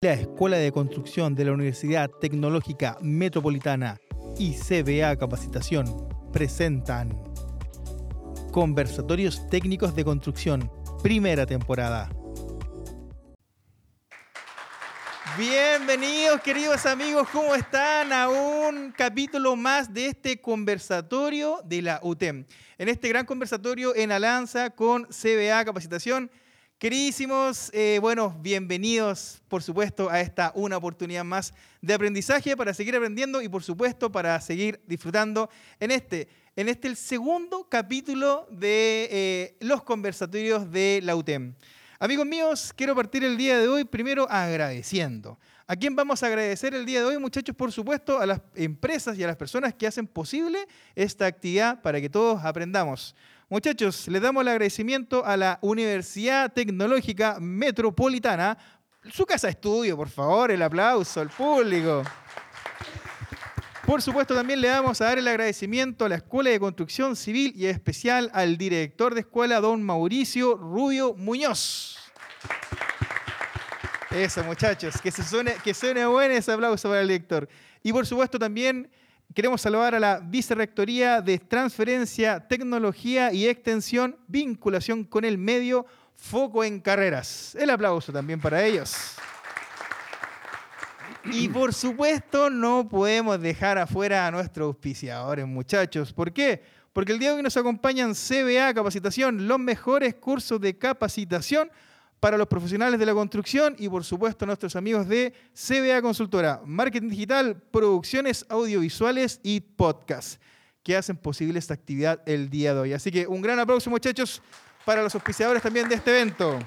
La Escuela de Construcción de la Universidad Tecnológica Metropolitana y CVA Capacitación presentan Conversatorios Técnicos de Construcción, primera temporada. Bienvenidos, queridos amigos, ¿cómo están? A un capítulo más de este conversatorio de la UTEM. En este gran conversatorio en alianza con CVA Capacitación. Queridísimos, bienvenidos, por supuesto, a esta una oportunidad más de aprendizaje para seguir aprendiendo y, por supuesto, para seguir disfrutando en este el segundo capítulo de los conversatorios de la UTEM. Amigos míos, quiero partir el día de hoy primero agradeciendo. ¿A quién vamos a agradecer el día de hoy, muchachos? Por supuesto, a las empresas y a las personas que hacen posible esta actividad para que todos aprendamos. Muchachos, les damos el agradecimiento a la Universidad Tecnológica Metropolitana, su casa estudio, por favor, el aplauso al público. Por supuesto, también le vamos a dar el agradecimiento a la Escuela de Construcción Civil y en especial al director de escuela, don Mauricio Rubio Muñoz. Eso, muchachos, que suene bueno ese aplauso para el director. Y por supuesto también queremos saludar a la Vicerrectoría de Transferencia, Tecnología y Extensión, Vinculación con el Medio, Foco en Carreras. El aplauso también para ellos. Y por supuesto no podemos dejar afuera a nuestros auspiciadores, muchachos. ¿Por qué? Porque el día de hoy nos acompañan CVA Capacitación, los mejores cursos de capacitación para los profesionales de la construcción y, por supuesto, nuestros amigos de CVA Consultora, Marketing Digital, Producciones Audiovisuales y Podcast, que hacen posible esta actividad el día de hoy. Así que un gran aplauso, muchachos, para los auspiciadores también de este evento.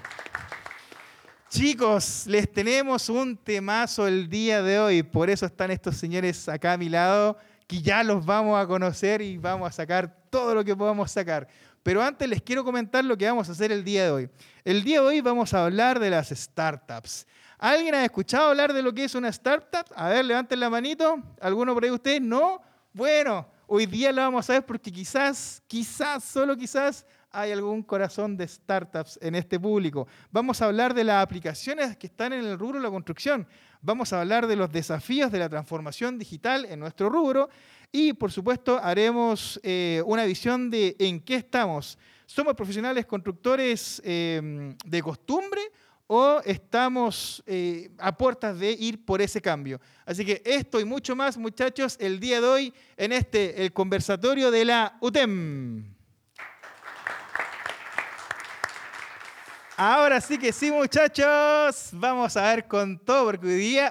Chicos, les tenemos un temazo el día de hoy. Por eso están estos señores acá a mi lado, que ya los vamos a conocer y vamos a sacar todo lo que podamos sacar. Pero antes les quiero comentar lo que vamos a hacer el día de hoy. El día de hoy vamos a hablar de las startups. ¿Alguien ha escuchado hablar de lo que es una startup? A ver, levanten la manito. ¿Alguno por ahí de ustedes? ¿No? Bueno, hoy día lo vamos a ver porque quizás, solo quizás, hay algún corazón de startups en este público. Vamos a hablar de las aplicaciones que están en el rubro de la construcción. Vamos a hablar de los desafíos de la transformación digital en nuestro rubro. Y, por supuesto, haremos una visión de en qué estamos. ¿Somos profesionales constructores de costumbre o estamos a puertas de ir por ese cambio? Así que esto y mucho más, muchachos, el día de hoy en el conversatorio de la UTEM. Ahora sí que sí, muchachos, vamos a ver con todo, porque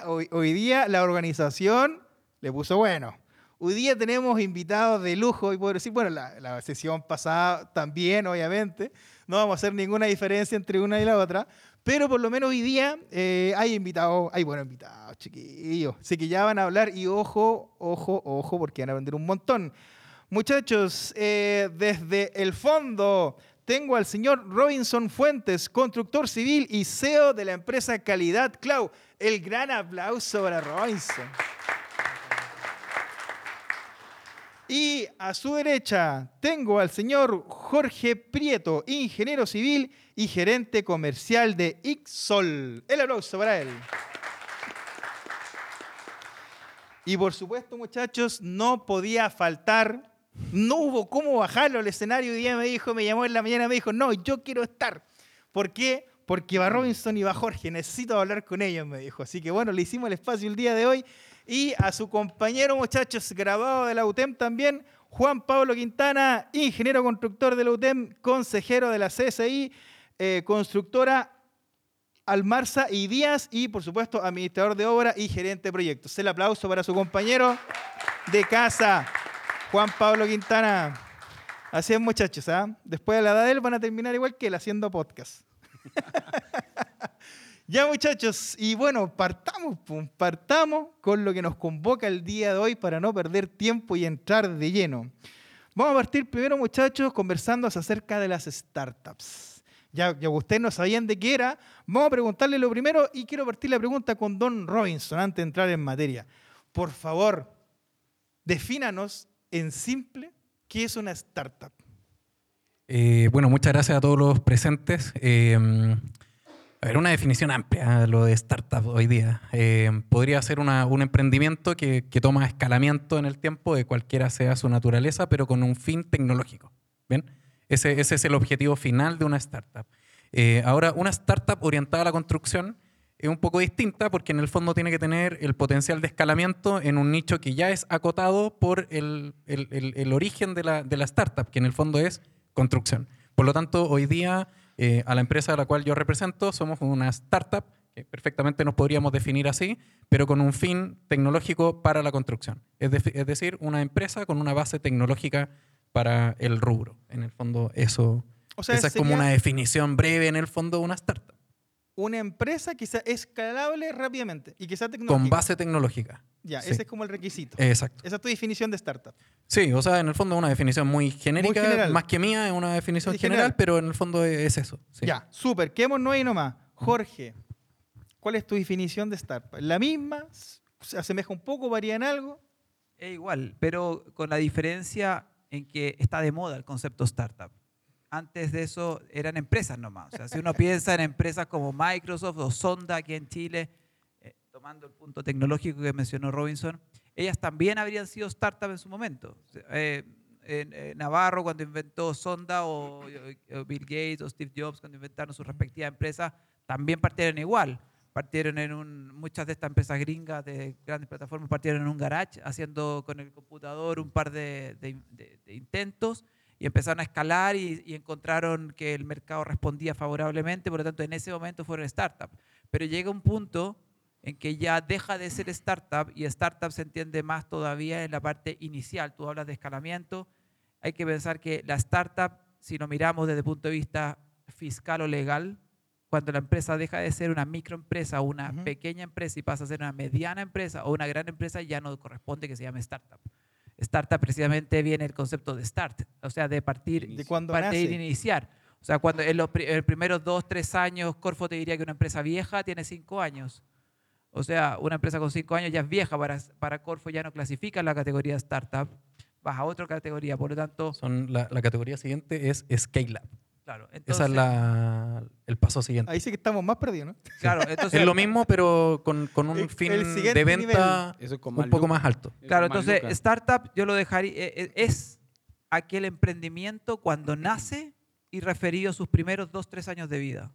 hoy día la organización le puso bueno. Hoy día tenemos invitados de lujo y puedo decir, bueno, la sesión pasada también, obviamente, no vamos a hacer ninguna diferencia entre una y la otra, pero por lo menos hoy día hay buenos invitados, chiquillos. Así que ya van a hablar y ojo, porque van a aprender un montón. Muchachos, desde el fondo tengo al señor Robinson Fuentes, constructor civil y CEO de la empresa Calidad Cloud. El gran aplauso para Robinson. Y a su derecha tengo al señor Jorge Prieto, ingeniero civil y gerente comercial de INQSOL. El aplauso para él. Y por supuesto, muchachos, no podía faltar, no hubo cómo bajarlo al escenario. Hoy día me llamó en la mañana, me dijo, no, yo quiero estar. ¿Por qué? Porque va Robinson y va Jorge, necesito hablar con ellos, me dijo. Así que bueno, le hicimos el espacio el día de hoy. Y a su compañero, muchachos, graduado de la UTEM también, Juan Pablo Quintana, ingeniero constructor de la UTEM, consejero de la CSI, constructora Almarza y Díaz y, por supuesto, administrador de obra y gerente de proyectos. El aplauso para su compañero de casa, Juan Pablo Quintana. Así es, muchachos, ¿ah? Después de la edad de él van a terminar igual que él, haciendo podcast. Ya, muchachos, y bueno, partamos con lo que nos convoca el día de hoy para no perder tiempo y entrar de lleno. Vamos a partir primero, muchachos, conversando acerca de las startups. Ya ustedes no sabían de qué era, vamos a preguntarle lo primero y quiero partir la pregunta con don Robinson antes de entrar en materia. Por favor, defínanos en simple, ¿qué es una startup? Muchas gracias a todos los presentes. A ver, una definición amplia, lo de startup hoy día. Podría ser un emprendimiento que toma escalamiento en el tiempo de cualquiera sea su naturaleza, pero con un fin tecnológico. ¿Bien? Ese es el objetivo final de una startup. Ahora, una startup orientada a la construcción es un poco distinta porque en el fondo tiene que tener el potencial de escalamiento en un nicho que ya es acotado por el origen de la startup, que en el fondo es construcción. Por lo tanto, hoy día... a la empresa a la cual yo represento, somos una startup que perfectamente nos podríamos definir así, pero con un fin tecnológico para la construcción. Es decir, una empresa con una base tecnológica para el rubro. En el fondo, eso, o sea, esa es como una definición breve, en el fondo, de una startup. Una empresa quizá escalable rápidamente y quizá tecnológica. Con base tecnológica. Ya, sí. Ese es como el requisito. Exacto. Esa es tu definición de startup. Sí, o sea, en el fondo es una definición muy genérica, muy más que mía, es una definición general, pero en el fondo es eso. Sí. Ya, súper, quedémonos ahí nomás. Jorge, ¿cuál es tu definición de startup? ¿La misma? ¿Se asemeja un poco? ¿Varía en algo? Es igual, pero con la diferencia en que está de moda el concepto startup. Antes de eso eran empresas nomás. O sea, si uno piensa en empresas como Microsoft o Sonda aquí en Chile, tomando el punto tecnológico que mencionó Robinson, ellas también habrían sido startups en su momento. Navarro cuando inventó Sonda o Bill Gates o Steve Jobs cuando inventaron sus respectivas empresas, también partieron igual. Partieron en muchas de estas empresas gringas de grandes plataformas, partieron en un garage haciendo con el computador un par de intentos. Y empezaron a escalar y encontraron que el mercado respondía favorablemente, por lo tanto en ese momento fueron startups. Pero llega un punto en que ya deja de ser startup y startup se entiende más todavía en la parte inicial. Tú hablas de escalamiento, hay que pensar que la startup, si lo miramos desde el punto de vista fiscal o legal, cuando la empresa deja de ser una microempresa o una pequeña empresa y pasa a ser una mediana empresa o una gran empresa, ya no corresponde que se llame startup. Startup precisamente viene el concepto de start, o sea, de partir, de cuando partir nace. Iniciar. O sea, cuando en los primeros 2-3 años, Corfo te diría que una empresa vieja tiene 5 años. O sea, una empresa con 5 años ya es vieja, para Corfo ya no clasifica en la categoría startup, vas a otra categoría, por lo tanto… La categoría siguiente es Scale Up. Claro, entonces, esa es el paso siguiente. Ahí sí que estamos más perdidos, ¿no? Claro, entonces, es lo mismo, pero con un fin de venta es un poco más alto. Claro, entonces startup yo lo dejaría, es aquel emprendimiento cuando nace y referido a sus primeros 2-3 años de vida.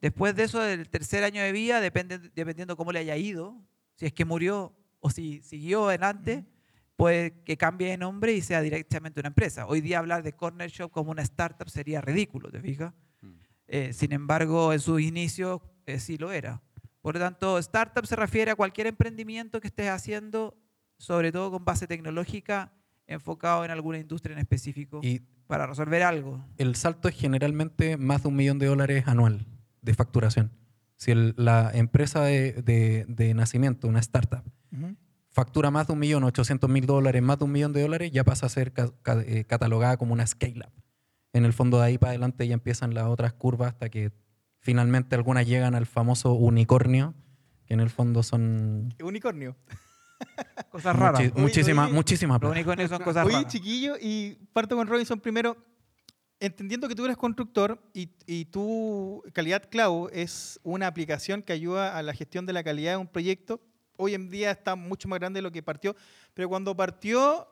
Después de eso, del tercer año de vida, dependiendo cómo le haya ido, si es que murió o si siguió adelante, puede que cambie de nombre y sea directamente una empresa. Hoy día hablar de Corner Shop como una startup sería ridículo, ¿te fijas? Sin embargo, en sus inicios sí lo era. Por lo tanto, startup se refiere a cualquier emprendimiento que estés haciendo, sobre todo con base tecnológica, enfocado en alguna industria en específico y para resolver algo. El salto es generalmente más de $1 millón anual de facturación. Si la empresa de nacimiento, una startup, factura más de $1.800.000, más de $1 millón, ya pasa a ser catalogada como una scale-up. En el fondo, de ahí para adelante ya empiezan las otras curvas hasta que finalmente algunas llegan al famoso unicornio, que en el fondo son… ¿Unicornio? Cosas raras. Muchísimas. Los unicornios son cosas raras. Oye, chiquillo, y parto con Robinson primero. Entendiendo que tú eres constructor y tu Calidad Cloud es una aplicación que ayuda a la gestión de la calidad de un proyecto. Hoy en día está mucho más grande de lo que partió, pero cuando partió,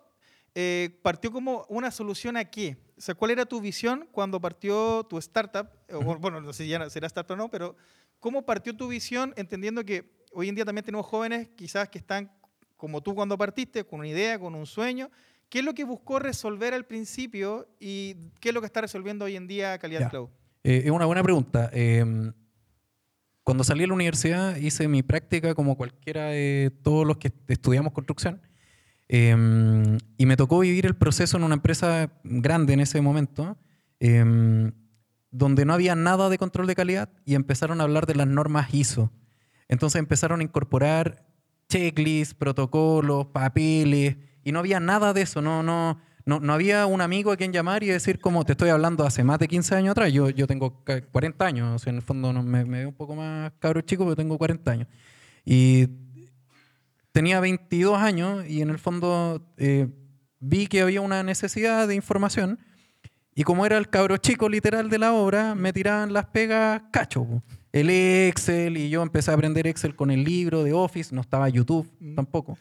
partió como una solución a qué. O sea, ¿cuál era tu visión cuando partió tu startup? O, bueno, no sé si ya será startup o no, pero ¿cómo partió tu visión? Entendiendo que hoy en día también tenemos jóvenes quizás que están como tú cuando partiste, con una idea, con un sueño. ¿Qué es lo que buscó resolver al principio y qué es lo que está resolviendo hoy en día Calidad Cloud? Es una buena pregunta. Cuando salí de la universidad hice mi práctica como cualquiera de todos los que estudiamos construcción y me tocó vivir el proceso en una empresa grande en ese momento donde no había nada de control de calidad y empezaron a hablar de las normas ISO. Entonces empezaron a incorporar checklists, protocolos, papeles y no había nada de eso, no había un amigo a quien llamar y decir como te estoy hablando hace más de 15 años atrás. Yo tengo 40 años, en el fondo me veo un poco más cabro chico, pero tengo 40 años. Y tenía 22 años y en el fondo vi que había una necesidad de información y como era el cabro chico literal de la obra, me tiraban las pegas cacho. el Excel, y yo empecé a aprender Excel con el libro de Office, no estaba YouTube tampoco.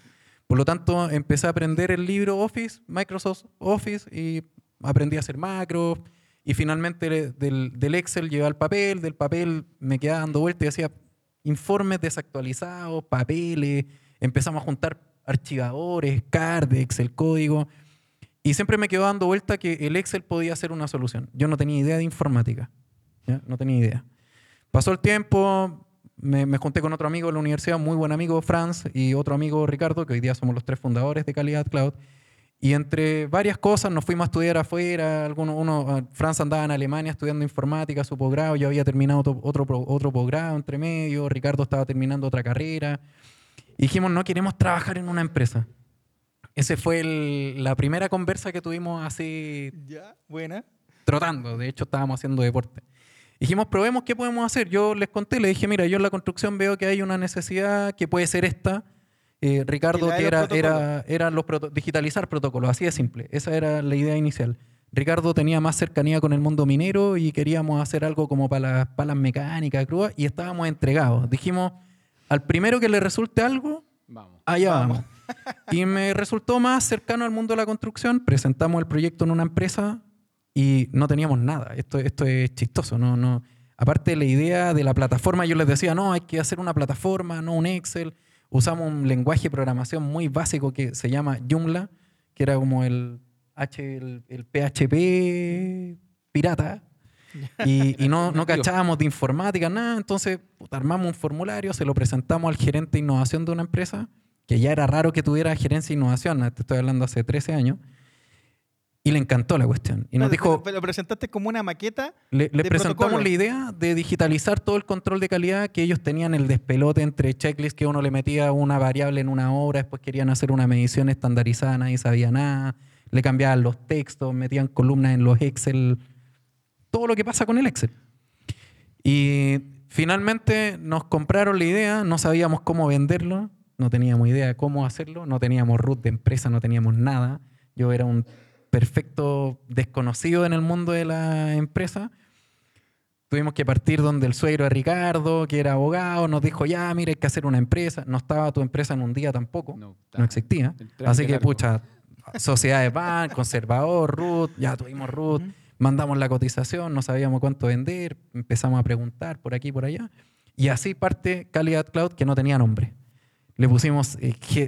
Por lo tanto, empecé a aprender el libro Office, Microsoft Office, y aprendí a hacer macros. Y finalmente del Excel llegué al papel, del papel me quedaba dando vueltas y hacía informes desactualizados, papeles, empezamos a juntar archivadores, CARD, Excel código. Y siempre me quedó dando vuelta que el Excel podía ser una solución. Yo no tenía idea de informática, ¿ya? No tenía idea. Pasó el tiempo, me junté con otro amigo de la universidad, muy buen amigo, Franz, y otro amigo, Ricardo, que hoy día somos los tres fundadores de Calidad Cloud. Y entre varias cosas nos fuimos a estudiar afuera. Franz andaba en Alemania estudiando informática, su posgrado. Yo había terminado otro posgrado entre medio. Ricardo estaba terminando otra carrera. Y dijimos, no queremos trabajar en una empresa. Esa fue la primera conversa que tuvimos así. Ya, buena. Trotando. De hecho, estábamos haciendo deporte. Dijimos, probemos qué podemos hacer. Yo les conté, les dije, mira, yo en la construcción veo que hay una necesidad que puede ser esta. Ricardo, que digitalizar protocolos, así de simple. Esa era la idea inicial. Ricardo tenía más cercanía con el mundo minero y queríamos hacer algo como para las palas mecánicas, crudas, y estábamos entregados. Dijimos, al primero que le resulte algo, allá vamos. Y me resultó más cercano al mundo de la construcción. Presentamos el proyecto en una empresa y no teníamos nada. Esto es chistoso, no. Aparte de la idea de la plataforma, yo les decía, no, hay que hacer una plataforma, no un Excel. Usamos un lenguaje de programación muy básico que se llama Joomla, que era como el PHP pirata. Y no cachábamos de informática, nada. Entonces, armamos un formulario, se lo presentamos al gerente de innovación de una empresa, que ya era raro que tuviera gerencia de innovación, te estoy hablando hace 13 años, y le encantó la cuestión. Y nos dijo, ¿lo presentaste como una maqueta? Le presentamos protocolo. La idea de digitalizar todo el control de calidad, que ellos tenían el despelote entre checklists, que uno le metía una variable en una obra, después querían hacer una medición estandarizada, nadie sabía nada, le cambiaban los textos, metían columnas en los Excel, todo lo que pasa con el Excel. Y finalmente nos compraron la idea, no sabíamos cómo venderlo, no teníamos idea de cómo hacerlo, no teníamos root de empresa, no teníamos nada. Yo era un perfecto desconocido en el mundo de la empresa. Tuvimos que partir donde el suegro de Ricardo, que era abogado, nos dijo, ya, mira, hay que hacer una empresa. No estaba tu empresa en un día tampoco, no existía. Así que, pucha, sociedad de pan, conservador, RUT, ya tuvimos RUT, mandamos la cotización, no sabíamos cuánto vender, empezamos a preguntar por aquí y por allá. Y así parte Calidad Cloud, que no tenía nombre. Le pusimos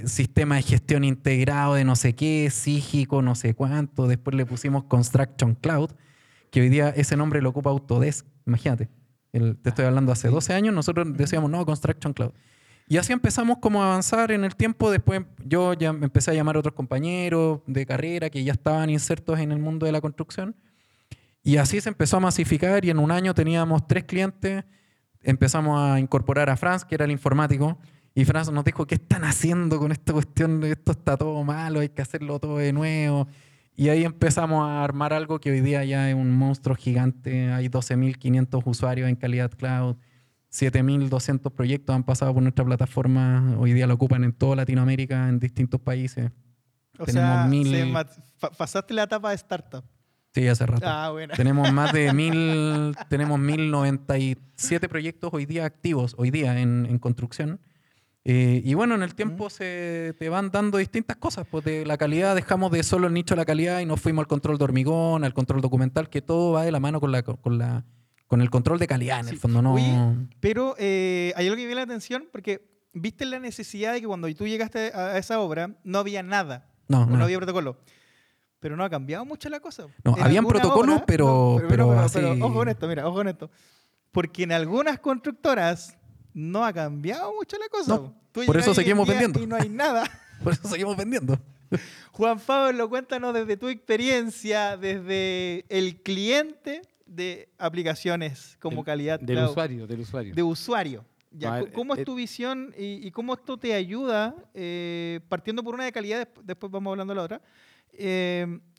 sistema de gestión integrado de no sé qué, sígico, no sé cuánto. Después le pusimos Construction Cloud, que hoy día ese nombre lo ocupa Autodesk. Imagínate, te estoy hablando hace 12 años, nosotros decíamos, no, Construction Cloud. Y así empezamos como a avanzar en el tiempo. Después yo ya me empecé a llamar a otros compañeros de carrera que ya estaban insertos en el mundo de la construcción. Y así se empezó a masificar y en un año teníamos 3 clientes. Empezamos a incorporar a Franz, que era el informático. Y Franz nos dijo, ¿qué están haciendo con esta cuestión? Esto está todo malo, hay que hacerlo todo de nuevo. Y ahí empezamos a armar algo que hoy día ya es un monstruo gigante. Hay 12.500 usuarios en Calidad Cloud. 7.200 proyectos han pasado por nuestra plataforma. Hoy día lo ocupan en toda Latinoamérica, en distintos países. O sea, pasaste la etapa de startup. Sí, hace rato. Ah, bueno. Tenemos más de 1.000, tenemos 1.097 proyectos hoy día activos, hoy día en construcción. Y bueno, en el tiempo se te van dando distintas cosas, pues de la calidad dejamos de solo el nicho de la calidad y nos fuimos al control de hormigón, al control documental, que todo va de la mano con el control de calidad en el fondo. No. Oye, pero hay algo que me dio la atención, porque viste la necesidad de que cuando tú llegaste a esa obra no había nada, no había protocolo. Pero no ha cambiado mucho la cosa. No, habían protocolos, pero ojo con esto, porque en algunas constructoras no ha cambiado mucho la cosa. No, por eso seguimos vendiendo. Y no hay nada. Por eso seguimos vendiendo. Juan Pablo, cuéntanos desde tu experiencia, desde el cliente de aplicaciones como Calidad Cloud. Del usuario. De usuario. Ya, ¿cómo es tu visión y cómo esto te ayuda, partiendo por una de calidad, después vamos hablando de la otra,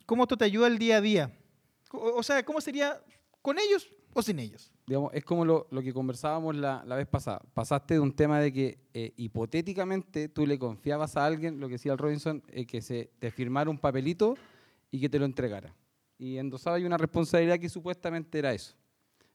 cómo esto te ayuda el día a día? O sea, ¿cómo sería con ellos o sin ellos? Digamos, es como lo que conversábamos la vez pasada. Pasaste de un tema de que hipotéticamente tú le confiabas a alguien, lo que decía el Robinson, que te firmara un papelito y que te lo entregara. Y endosaba una responsabilidad que supuestamente era eso.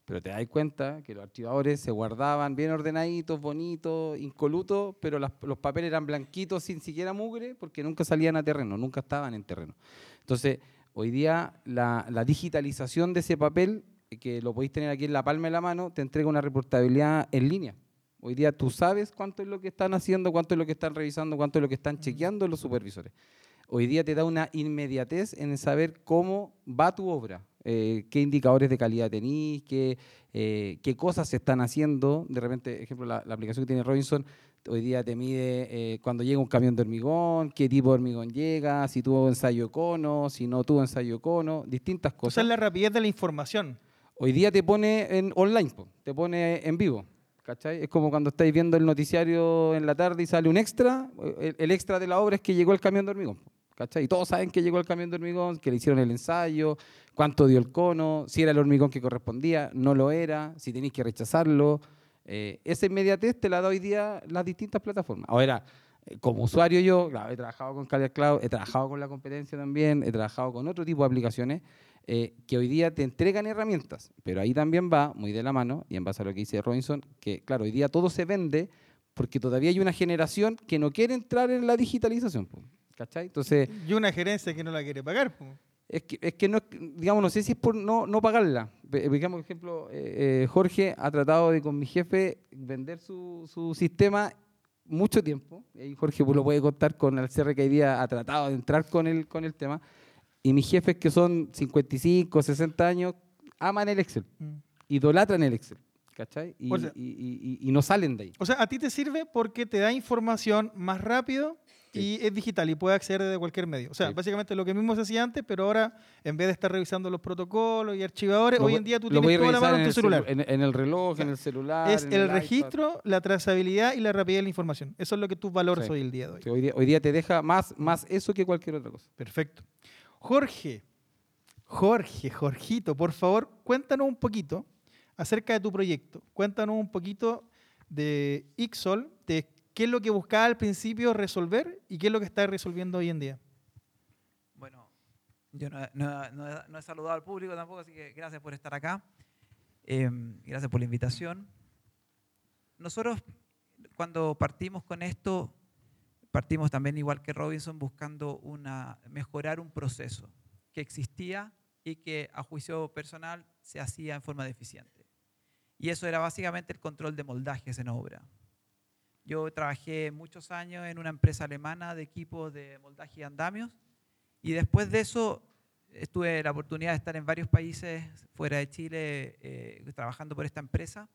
Pero te das cuenta que los archivadores se guardaban bien ordenaditos, bonitos, incolutos, pero los papeles eran blanquitos sin siquiera mugre porque nunca salían a terreno, nunca estaban en terreno. Entonces, hoy día la digitalización de ese papel, que lo podéis tener aquí en la palma de la mano, te entrega una reportabilidad en línea. Hoy día tú sabes cuánto es lo que están haciendo, cuánto es lo que están revisando, cuánto es lo que están chequeando los supervisores. Hoy día te da una inmediatez en saber cómo va tu obra, qué indicadores de calidad tenís, qué cosas se están haciendo. De repente, ejemplo, la aplicación que tiene Robinson hoy día te mide cuando llega un camión de hormigón, qué tipo de hormigón llega, si tuvo ensayo de cono, si no tuvo ensayo de cono, distintas cosas. Esa es la rapidez de la información. Hoy día te pone en online, te pone en vivo. ¿Cachai? Es como cuando estáis viendo el noticiario en la tarde y sale un extra. El extra de la obra es que llegó el camión de hormigón. ¿Cachai? Y todos saben que llegó el camión de hormigón, que le hicieron el ensayo, cuánto dio el cono, si era el hormigón que correspondía, no lo era, si tenéis que rechazarlo. Esa inmediatez te la da hoy día las distintas plataformas. Ahora, como usuario yo, claro, he trabajado con Calidad Cloud, he trabajado con la competencia también, he trabajado con otro tipo de aplicaciones que hoy día te entregan herramientas, pero ahí también va, muy de la mano, y en base a lo que dice Robinson, que claro, hoy día todo se vende porque todavía hay una generación que no quiere entrar en la digitalización, po. ¿Cachai? Entonces, y una gerencia que no la quiere pagar. Es que no, digamos, no sé si es por no pagarla. Digamos, por ejemplo, Jorge ha tratado de con mi jefe vender su sistema mucho tiempo. Y Jorge pues, lo puede contar con el CR que hoy día ha tratado de entrar con el tema. Y mis jefes que son 55, 60 años, aman el Excel. Idolatran el Excel. ¿Cachai? Y, o sea, y no salen de ahí. O sea, a ti te sirve porque te da información más rápido. Sí. Y es digital y puede acceder desde cualquier medio. O sea, sí. Básicamente lo que mismo se hacía antes, pero ahora en vez de estar revisando los protocolos y archivadores, hoy en día tú tienes toda la mano en tu celular. En el reloj, o sea, en el celular. Es el registro, iPad. La trazabilidad y la rapidez de la información. Eso es lo que tú valoras sí. Hoy el día de hoy. Sí, hoy día te deja más eso que cualquier otra cosa. Perfecto. Jorgito, por favor, cuéntanos un poquito acerca de tu proyecto. Cuéntanos un poquito de INQSOL, de ¿qué es lo que buscaba al principio resolver y qué es lo que está resolviendo hoy en día? Bueno, yo no he saludado al público tampoco, así que gracias por estar acá. Gracias por la invitación. Nosotros, cuando partimos con esto, partimos también, igual que Robinson, buscando mejorar un proceso que existía y que, a juicio personal, se hacía en forma deficiente. Y eso era básicamente el control de moldajes en obra. Yo trabajé muchos años en una empresa alemana de equipos de moldaje y andamios y después de eso tuve la oportunidad de estar en varios países fuera de Chile trabajando por esta empresa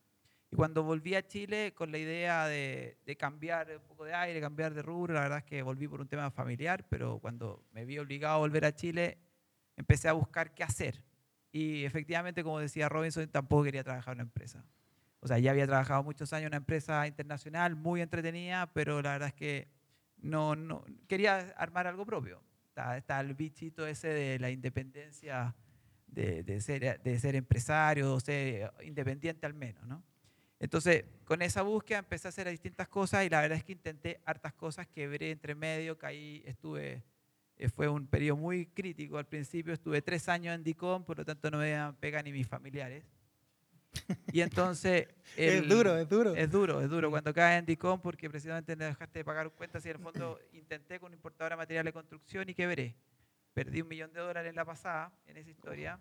y cuando volví a Chile con la idea de cambiar un poco de aire, cambiar de rubro, la verdad es que volví por un tema familiar, pero cuando me vi obligado a volver a Chile empecé a buscar qué hacer y efectivamente, como decía Robinson, tampoco quería trabajar en una empresa. O sea, ya había trabajado muchos años en una empresa internacional, muy entretenida, pero la verdad es que no quería armar algo propio. Está el bichito ese de la independencia, de ser empresario, o ser independiente al menos, ¿no? Entonces, con esa búsqueda empecé a hacer distintas cosas y la verdad es que intenté hartas cosas, quebré entre medio, caí, fue un periodo muy crítico al principio, estuve 3 años en Dicom, por lo tanto no me dan pega ni mis familiares. Y entonces es duro cuando caes en Dicom porque precisamente no dejaste de pagar cuentas y en el fondo intenté con una importadora de material de construcción y quebré, perdí $1 millón en la pasada, en esa historia,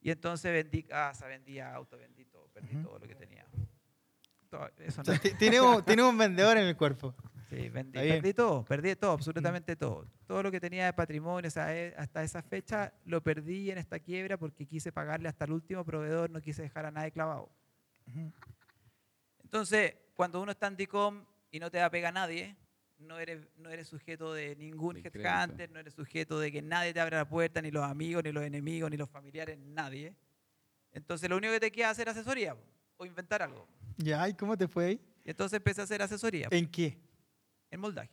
y entonces vendí casa, vendí auto, vendí todo, perdí todo lo que tenía. Eso no. Tiene un vendedor en el cuerpo. Sí, perdí todo, absolutamente todo. Todo lo que tenía de patrimonio, o sea, hasta esa fecha lo perdí en esta quiebra porque quise pagarle hasta el último proveedor, no quise dejar a nadie clavado. Entonces, cuando uno está en Dicom y no te da pega a nadie, no eres sujeto de ningún headhunter, no eres sujeto de que nadie te abra la puerta, ni los amigos, ni los enemigos, ni los familiares, nadie. Entonces, lo único que te queda es hacer asesoría o inventar algo. Ya, ¿y cómo te fue ahí? Y entonces empecé a hacer asesoría. ¿En qué? En moldajes.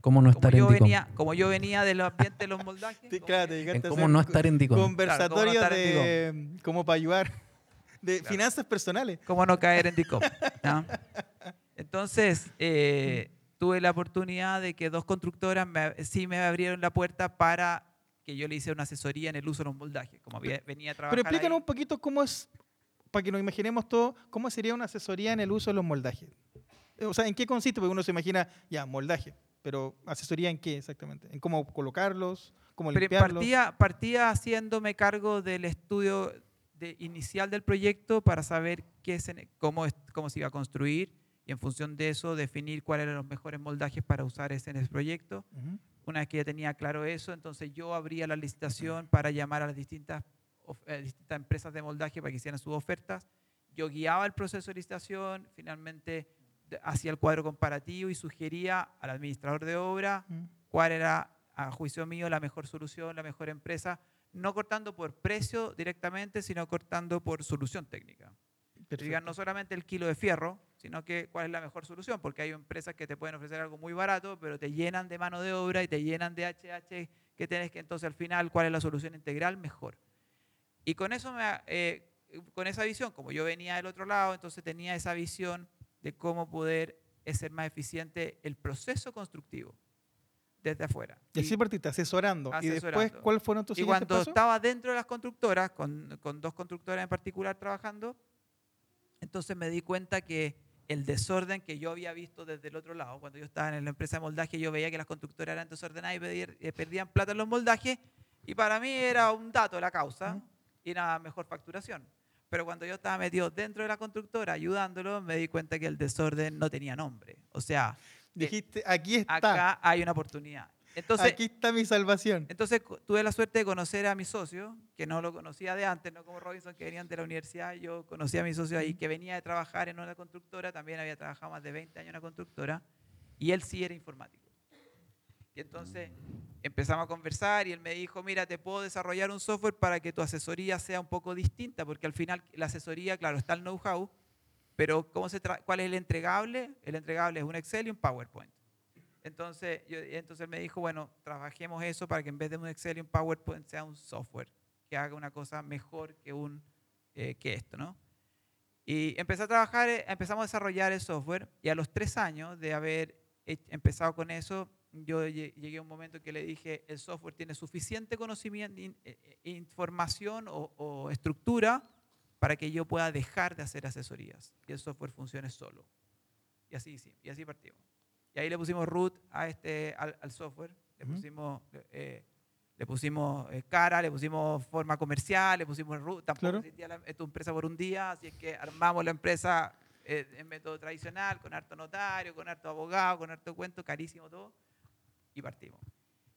¿Cómo no estar en Dicom? Como yo venía del ambiente de los moldajes. Sí, claro, ¿cómo no estar en Dicom? Conversatorio claro, de cómo para ayudar, de claro. Finanzas personales. ¿Cómo no caer en Dicom? ¿No? Entonces, tuve la oportunidad de que 2 constructoras me abrieron la puerta para que yo le hice una asesoría en el uso de los moldajes. Como venía trabajando. Pero explícanos un poquito cómo es. para que nos imaginemos todo, ¿cómo sería una asesoría en el uso de los moldajes? O sea, ¿en qué consiste? Porque uno se imagina, ya, moldaje, pero ¿asesoría en qué exactamente? ¿En cómo colocarlos? ¿Cómo limpiarlos? Partía haciéndome cargo del estudio inicial del proyecto para saber cómo se iba a construir y en función de eso definir cuáles eran los mejores moldajes para usar en ese proyecto. Uh-huh. Una vez que ya tenía claro eso, entonces yo abría la licitación para llamar a las distintas empresas de moldaje para que hicieran sus ofertas. Yo guiaba el proceso de licitación, finalmente hacía el cuadro comparativo y sugería al administrador de obra cuál era, a juicio mío, la mejor solución, la mejor empresa, no cortando por precio directamente, sino cortando por solución técnica. Digan, no solamente el kilo de fierro, sino que cuál es la mejor solución, porque hay empresas que te pueden ofrecer algo muy barato, pero te llenan de mano de obra y te llenan de HH, que tenés que entonces al final, cuál es la solución integral mejor. Y con eso, con esa visión, como yo venía del otro lado, entonces tenía esa visión de cómo poder ser más eficiente el proceso constructivo desde afuera. Y así partiste, asesorando. Y después, ¿cuáles fueron tus siguientes pasos? Y cuando estaba dentro de las constructoras, con dos constructoras en particular trabajando, entonces me di cuenta que el desorden que yo había visto desde el otro lado, cuando yo estaba en la empresa de moldaje, yo veía que las constructoras eran desordenadas y perdían plata en los moldajes, y para mí era un dato la causa, y era mejor facturación. Pero cuando yo estaba metido dentro de la constructora ayudándolo, me di cuenta que el desorden no tenía nombre. O sea, dijiste, aquí está. Acá hay una oportunidad. Entonces, aquí está mi salvación. Entonces tuve la suerte de conocer a mi socio, que no lo conocía de antes, no como Robinson, que venían de la universidad. Yo conocí a mi socio ahí, que venía de trabajar en una constructora, también había trabajado más de 20 años en una constructora, y él sí era informático. Y entonces empezamos a conversar y él me dijo, mira, te puedo desarrollar un software para que tu asesoría sea un poco distinta, porque al final la asesoría, claro, está el know-how, pero ¿cuál es el entregable? El entregable es un Excel y un PowerPoint. Entonces él me dijo, bueno, trabajemos eso para que en vez de un Excel y un PowerPoint sea un software que haga una cosa mejor que esto, ¿no? Y empezamos a desarrollar el software, y a los 3 años de haber empezado con eso, yo llegué a un momento que le dije, el software tiene suficiente conocimiento, información o estructura para que yo pueda dejar de hacer asesorías y el software funcione solo. Y así hicimos, y así partimos. Y ahí le pusimos root al software, le pusimos cara, le pusimos forma comercial, le pusimos root, tampoco existía tu empresa por un día, así es que armamos la empresa en método tradicional, con harto notario, con harto abogado, con harto cuento, carísimo todo. Y partimos.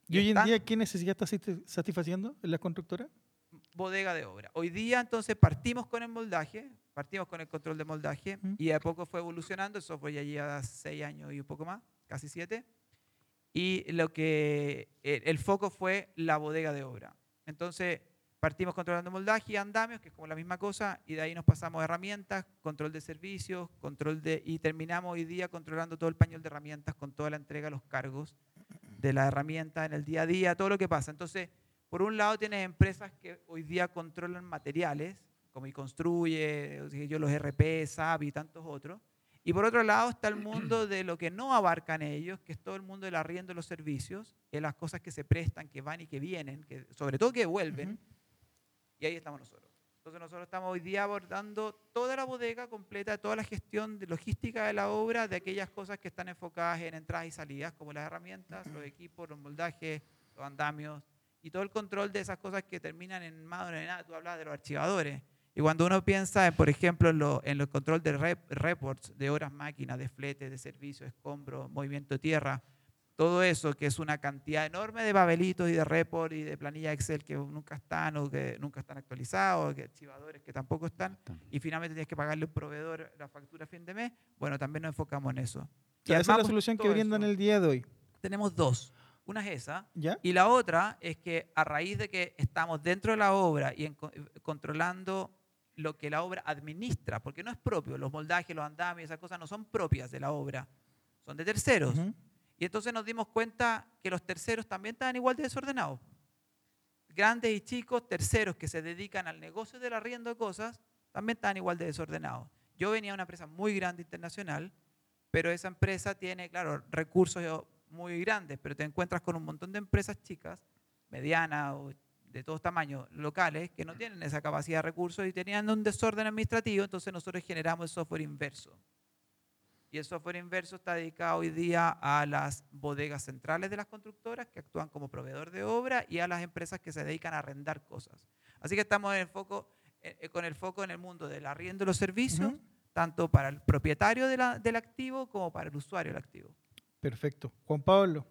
¿Y hoy en día qué necesidad estás satisfaciendo en la constructora? Bodega de obra. Hoy día entonces partimos con el moldaje, partimos con el control de moldaje, y de a poco fue evolucionando, el software ya lleva 6 años y un poco más, casi 7, y lo que el foco fue la bodega de obra. Entonces partimos controlando moldaje y andamios, que es como la misma cosa, y de ahí nos pasamos a herramientas, control de servicios, y terminamos hoy día controlando todo el pañol de herramientas con toda la entrega, los cargos de la herramienta en el día a día, todo lo que pasa. Entonces, por un lado tienes empresas que hoy día controlan materiales, como Iconstruye, los RP, SAP y tantos otros. Y por otro lado está el mundo de lo que no abarcan ellos, que es todo el mundo del arriendo de los servicios, de las cosas que se prestan, que van y que vienen, que sobre todo que vuelven. Y ahí estamos nosotros. Entonces nosotros estamos hoy día abordando toda la bodega completa, toda la gestión de logística de la obra, de aquellas cosas que están enfocadas en entradas y salidas, como las herramientas, los equipos, los moldajes, los andamios, y todo el control de esas cosas que terminan en más o menos nada. Tú hablabas de los archivadores. Y cuando uno piensa, por ejemplo, en el control de reports, de horas máquinas, de fletes, de servicios, escombros, movimiento tierra, todo eso que es una cantidad enorme de papelitos y de reports y de planillas Excel que nunca están o que nunca están actualizados, que archivadores que tampoco están, y finalmente tienes que pagarle a un proveedor la factura a fin de mes. Bueno, también nos enfocamos en eso. Y esa es la solución que brindan el día de hoy. Tenemos dos. Una es esa, ¿ya? Y la otra es que a raíz de que estamos dentro de la obra y controlando lo que la obra administra, porque no es propio, los moldajes, los andamios, esas cosas no son propias de la obra, son de terceros. Y entonces nos dimos cuenta que los terceros también estaban igual de desordenados. Grandes y chicos, terceros que se dedican al negocio del arriendo de cosas, también estaban igual de desordenados. Yo venía de una empresa muy grande internacional, pero esa empresa tiene, claro, recursos muy grandes, pero te encuentras con un montón de empresas chicas, medianas o de todos tamaños locales que no tienen esa capacidad de recursos y tenían un desorden administrativo, entonces nosotros generamos el software inverso. Y el software inverso está dedicado hoy día a las bodegas centrales de las constructoras que actúan como proveedor de obra y a las empresas que se dedican a arrendar cosas. Así que estamos en el foco, con el foco en el mundo del arriendo de los servicios, tanto para el propietario del activo como para el usuario del activo. Perfecto. Juan Pablo,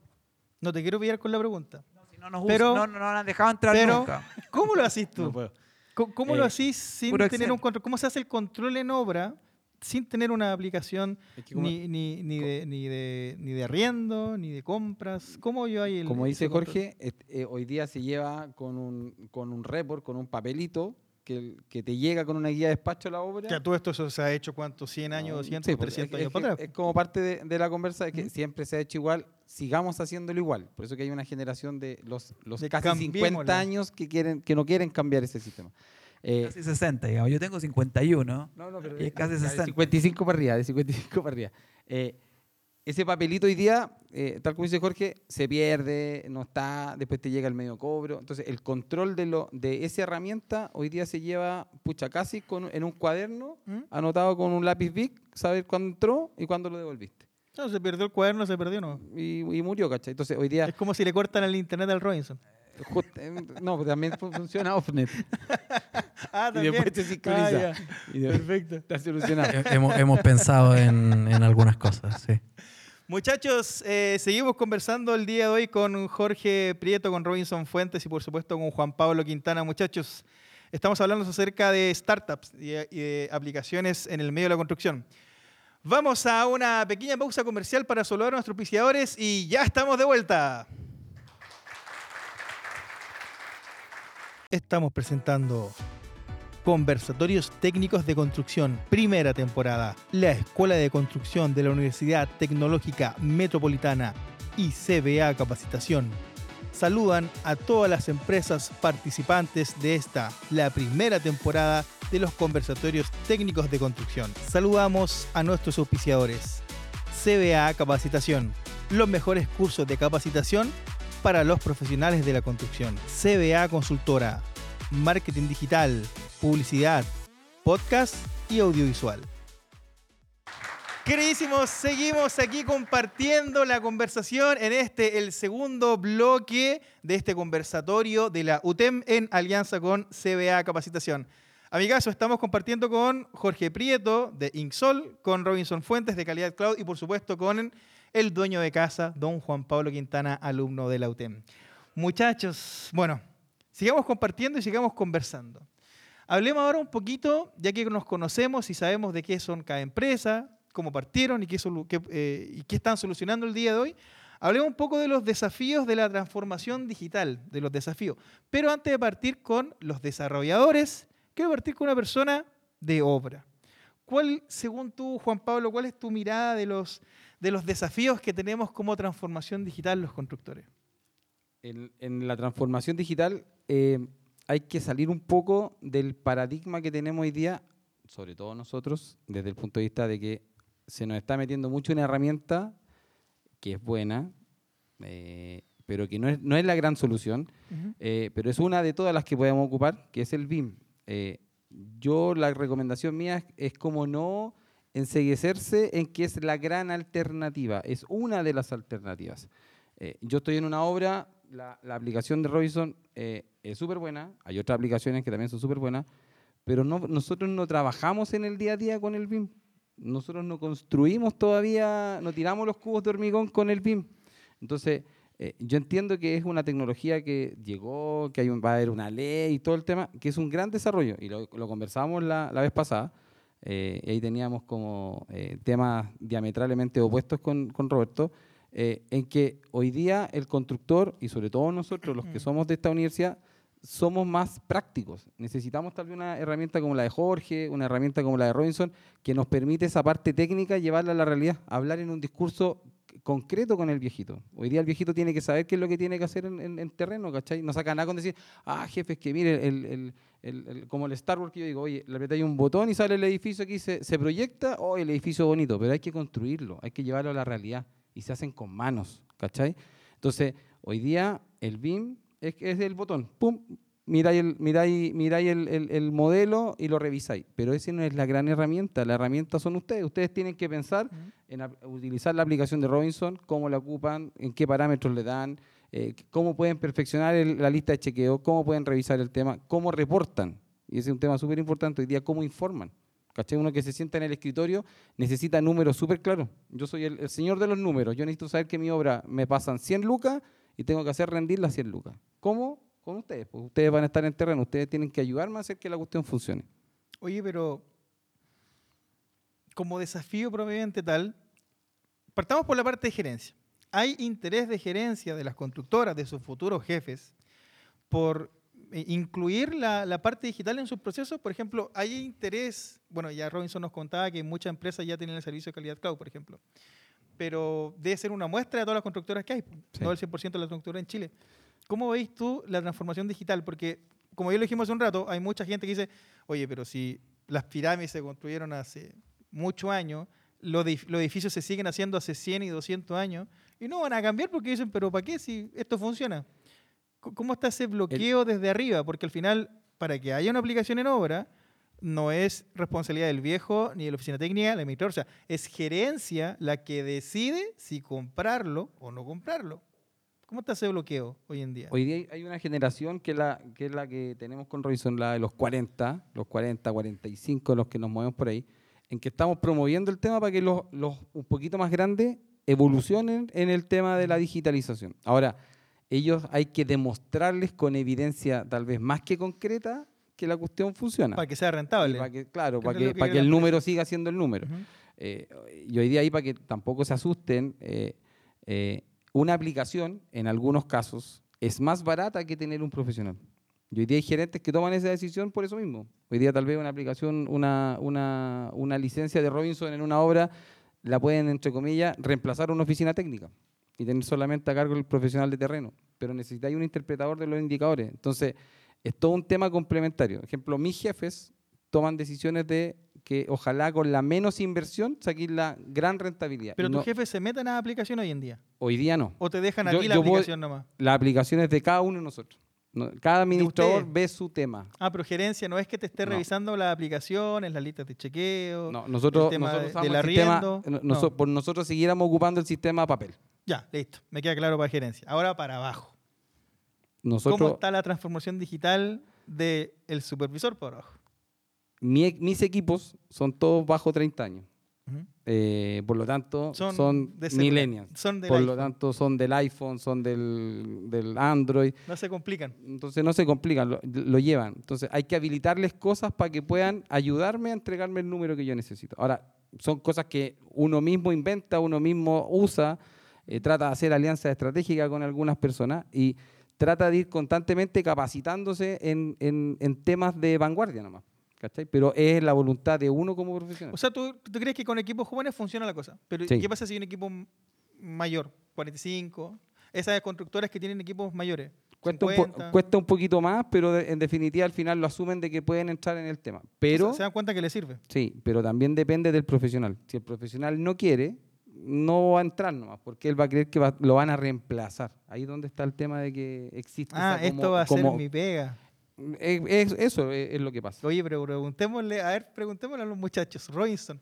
no te quiero pillar con la pregunta. No nos han dejado entrar nunca. ¿Cómo lo haces tú? ¿Cómo lo haces sin tener un control? ¿Cómo se hace el control en obra sin tener una aplicación ni de arriendo, ni de compras? ¿Cómo yo ahí? Como dice Jorge, hoy día se lleva con un report, con un papelito que te llega con una guía de despacho a la obra. Ya todo esto se ha hecho, ¿cuánto? ¿100 años, 200, 300 años para atrás? Es como parte de la conversa, es que siempre se ha hecho igual, sigamos haciéndolo igual. Por eso que hay una generación de los de casi 50 años que no quieren cambiar ese sistema. Casi 60, digamos. Yo tengo 51. Pero es casi 60. De 55 para arriba. Ese papelito hoy día, tal como dice Jorge, se pierde, no está, después te llega el medio cobro. Entonces, el control de esa herramienta hoy día se lleva, casi en un cuaderno, anotado con un lápiz Bic, saber cuándo entró y cuándo lo devolviste. No, se perdió el cuaderno, ¿no? Y murió, ¿cachai? Entonces, hoy día... Es como si le cortan el internet al Robinson. También funciona Offnet. ¿También? Y después te sincroniza. Perfecto. Está solucionado. Hemos pensado en algunas cosas, sí. Muchachos, seguimos conversando el día de hoy con Jorge Prieto, con Robinson Fuentes y por supuesto con Juan Pablo Quintana. Muchachos, estamos hablando acerca de startups y de aplicaciones en el medio de la construcción. Vamos a una pequeña pausa comercial para saludar a nuestros auspiciadores y ya estamos de vuelta. Estamos presentando Conversatorios Técnicos de Construcción, primera temporada. La Escuela de Construcción de la Universidad Tecnológica Metropolitana y CVA Capacitación saludan a todas las empresas participantes de esta, la primera temporada de los Conversatorios Técnicos de Construcción. Saludamos a nuestros auspiciadores. CVA Capacitación, los mejores cursos de capacitación para los profesionales de la construcción. CVA Consultora, marketing digital, publicidad, podcast y audiovisual. Queridísimos, seguimos aquí compartiendo la conversación en el segundo bloque de este conversatorio de la UTEM en alianza con CVA Capacitación. Amigazo, estamos compartiendo con Jorge Prieto de INQSOL, con Robinson Fuentes de Calidad Cloud y por supuesto con el dueño de casa, don Juan Pablo Quintana, alumno de la UTEM. Muchachos, bueno, sigamos compartiendo y sigamos conversando. Hablemos ahora un poquito, ya que nos conocemos y sabemos de qué son cada empresa, cómo partieron y qué están solucionando el día de hoy. Hablemos un poco de los desafíos de la transformación digital, de los desafíos. Pero antes de partir con los desarrolladores, quiero partir con una persona de obra. Según tú, Juan Pablo, cuál es tu mirada de los desafíos que tenemos como transformación digital los constructores? En la transformación digital hay que salir un poco del paradigma que tenemos hoy día, sobre todo nosotros, desde el punto de vista de que se nos está metiendo mucho una herramienta que es buena, pero que no es la gran solución, pero es una de todas las que podemos ocupar, que es el BIM. La recomendación mía es como no enseguecerse en que es la gran alternativa, es una de las alternativas. Yo estoy en una obra, la aplicación de Robinson es súper buena, hay otras aplicaciones que también son súper buenas, pero nosotros no trabajamos en el día a día con el BIM, nosotros no construimos todavía, no tiramos los cubos de hormigón con el BIM. Entonces, yo entiendo que es una tecnología que llegó, que va a haber una ley y todo el tema, que es un gran desarrollo, y lo conversamos la vez pasada, ahí teníamos como temas diametralmente opuestos con Roberto, en que hoy día el constructor, y sobre todo nosotros los que somos de esta universidad, somos más prácticos. Necesitamos tal vez una herramienta como la de Jorge, una herramienta como la de Robinson, que nos permite esa parte técnica llevarla a la realidad, hablar en un discurso concreto con el viejito. Hoy día el viejito tiene que saber qué es lo que tiene que hacer en terreno, ¿cachai? No saca nada con decir, jefe, es que mire, como el Star Wars, que yo digo, oye, le apretáis un botón y sale el edificio aquí, se proyecta, el edificio bonito, pero hay que construirlo, hay que llevarlo a la realidad, y se hacen con manos, ¿cachai? Entonces, hoy día el BIM es el botón, miráis el modelo y lo revisáis. Pero esa no es la gran herramienta. La herramienta son ustedes. Ustedes tienen que pensar en utilizar la aplicación de Robinson, cómo la ocupan, en qué parámetros le dan, cómo pueden perfeccionar la lista de chequeo, cómo pueden revisar el tema, cómo reportan. Y ese es un tema súper importante hoy día, cómo informan. ¿Cachai? Uno que se sienta en el escritorio necesita números súper claros. Yo soy el señor de los números. Yo necesito saber que mi obra me pasan 100 lucas y tengo que hacer rendir las 100 lucas. ¿Cómo? Con ustedes. Pues ustedes van a estar en terreno. Ustedes tienen que ayudarme a hacer que la cuestión funcione. Oye, pero como desafío propiamente tal, partamos por la parte de gerencia. Hay interés de gerencia de las constructoras, de sus futuros jefes, por incluir la parte digital en sus procesos. Por ejemplo, hay interés, bueno, ya Robinson nos contaba que muchas empresas ya tienen el servicio de Calidad Cloud, por ejemplo, pero debe ser una muestra de todas las constructoras que hay, no el 100% de las constructoras en Chile. ¿Cómo veis tú la transformación digital? Porque, como ya lo dijimos hace un rato, hay mucha gente que dice, oye, pero si las pirámides se construyeron hace muchos años, los edificios se siguen haciendo hace 100 y 200 años, y no van a cambiar porque dicen, pero ¿para qué si esto funciona? ¿Cómo está ese bloqueo desde arriba? Porque al final, para que haya una aplicación en obra, no es responsabilidad del viejo, ni de la oficina técnica, del administrador. O sea, es gerencia la que decide si comprarlo o no comprarlo. ¿Cómo está ese bloqueo hoy en día? Hoy día hay una generación que es la que tenemos con Robinson, la de los 40, 45, los que nos movemos por ahí, en que estamos promoviendo el tema para que los un poquito más grandes evolucionen en el tema de la digitalización. Ahora, ellos hay que demostrarles con evidencia tal vez más que concreta que la cuestión funciona. Para que sea rentable. Para que, claro, para que el número siga siendo el número. Uh-huh. Y hoy día ahí, para que tampoco se asusten, una aplicación, en algunos casos, es más barata que tener un profesional. Y hoy día hay gerentes que toman esa decisión por eso mismo. Hoy día tal vez una aplicación, una licencia de Robinson en una obra, la pueden, entre comillas, reemplazar una oficina técnica y tener solamente a cargo el profesional de terreno, pero necesitáis un interpretador de los indicadores. Entonces, es todo un tema complementario. Por ejemplo, mis jefes toman decisiones de que ojalá con la menos inversión saquéis la gran rentabilidad. ¿Pero tus jefes se meten a la aplicación hoy en día? Hoy día no. ¿O te dejan aquí la aplicación nomás? Las aplicaciones de cada uno de nosotros. Cada administrador ve su tema. Ah, pero gerencia no es que te esté revisando las aplicaciones, las listas de chequeo, no, nosotros, el tema del arriendo. Por nosotros siguiéramos ocupando el sistema de papel. Ya, listo. Me queda claro para gerencia. Ahora para abajo. ¿Cómo está la transformación digital del supervisor para abajo? Mis equipos son todos bajo 30 años. Uh-huh. Por lo tanto, son millennials. Por lo tanto, son del iPhone, son del Android. No se complican. Entonces, no se complican, lo llevan. Entonces, hay que habilitarles cosas para que puedan ayudarme a entregarme el número que yo necesito. Ahora, son cosas que uno mismo inventa, uno mismo usa, trata de hacer alianzas estratégicas con algunas personas y trata de ir constantemente capacitándose en temas de vanguardia nomás. ¿Cachai? Pero es la voluntad de uno como profesional. O sea, ¿tú crees que con equipos jóvenes funciona la cosa? Pero sí. ¿Qué pasa si hay un equipo mayor? 45, esas constructoras que tienen equipos mayores. Cuesta un poquito más, pero en definitiva al final lo asumen de que pueden entrar en el tema. Pero, o sea, se dan cuenta que les sirve. Sí, pero también depende del profesional. Si el profesional no quiere, no va a entrar nomás, porque él va a creer que lo van a reemplazar. Ahí es donde está el tema de que existe. Esto va a ser mi pega. Eso es lo que pasa. Oye, pero preguntémosle a los muchachos. Robinson,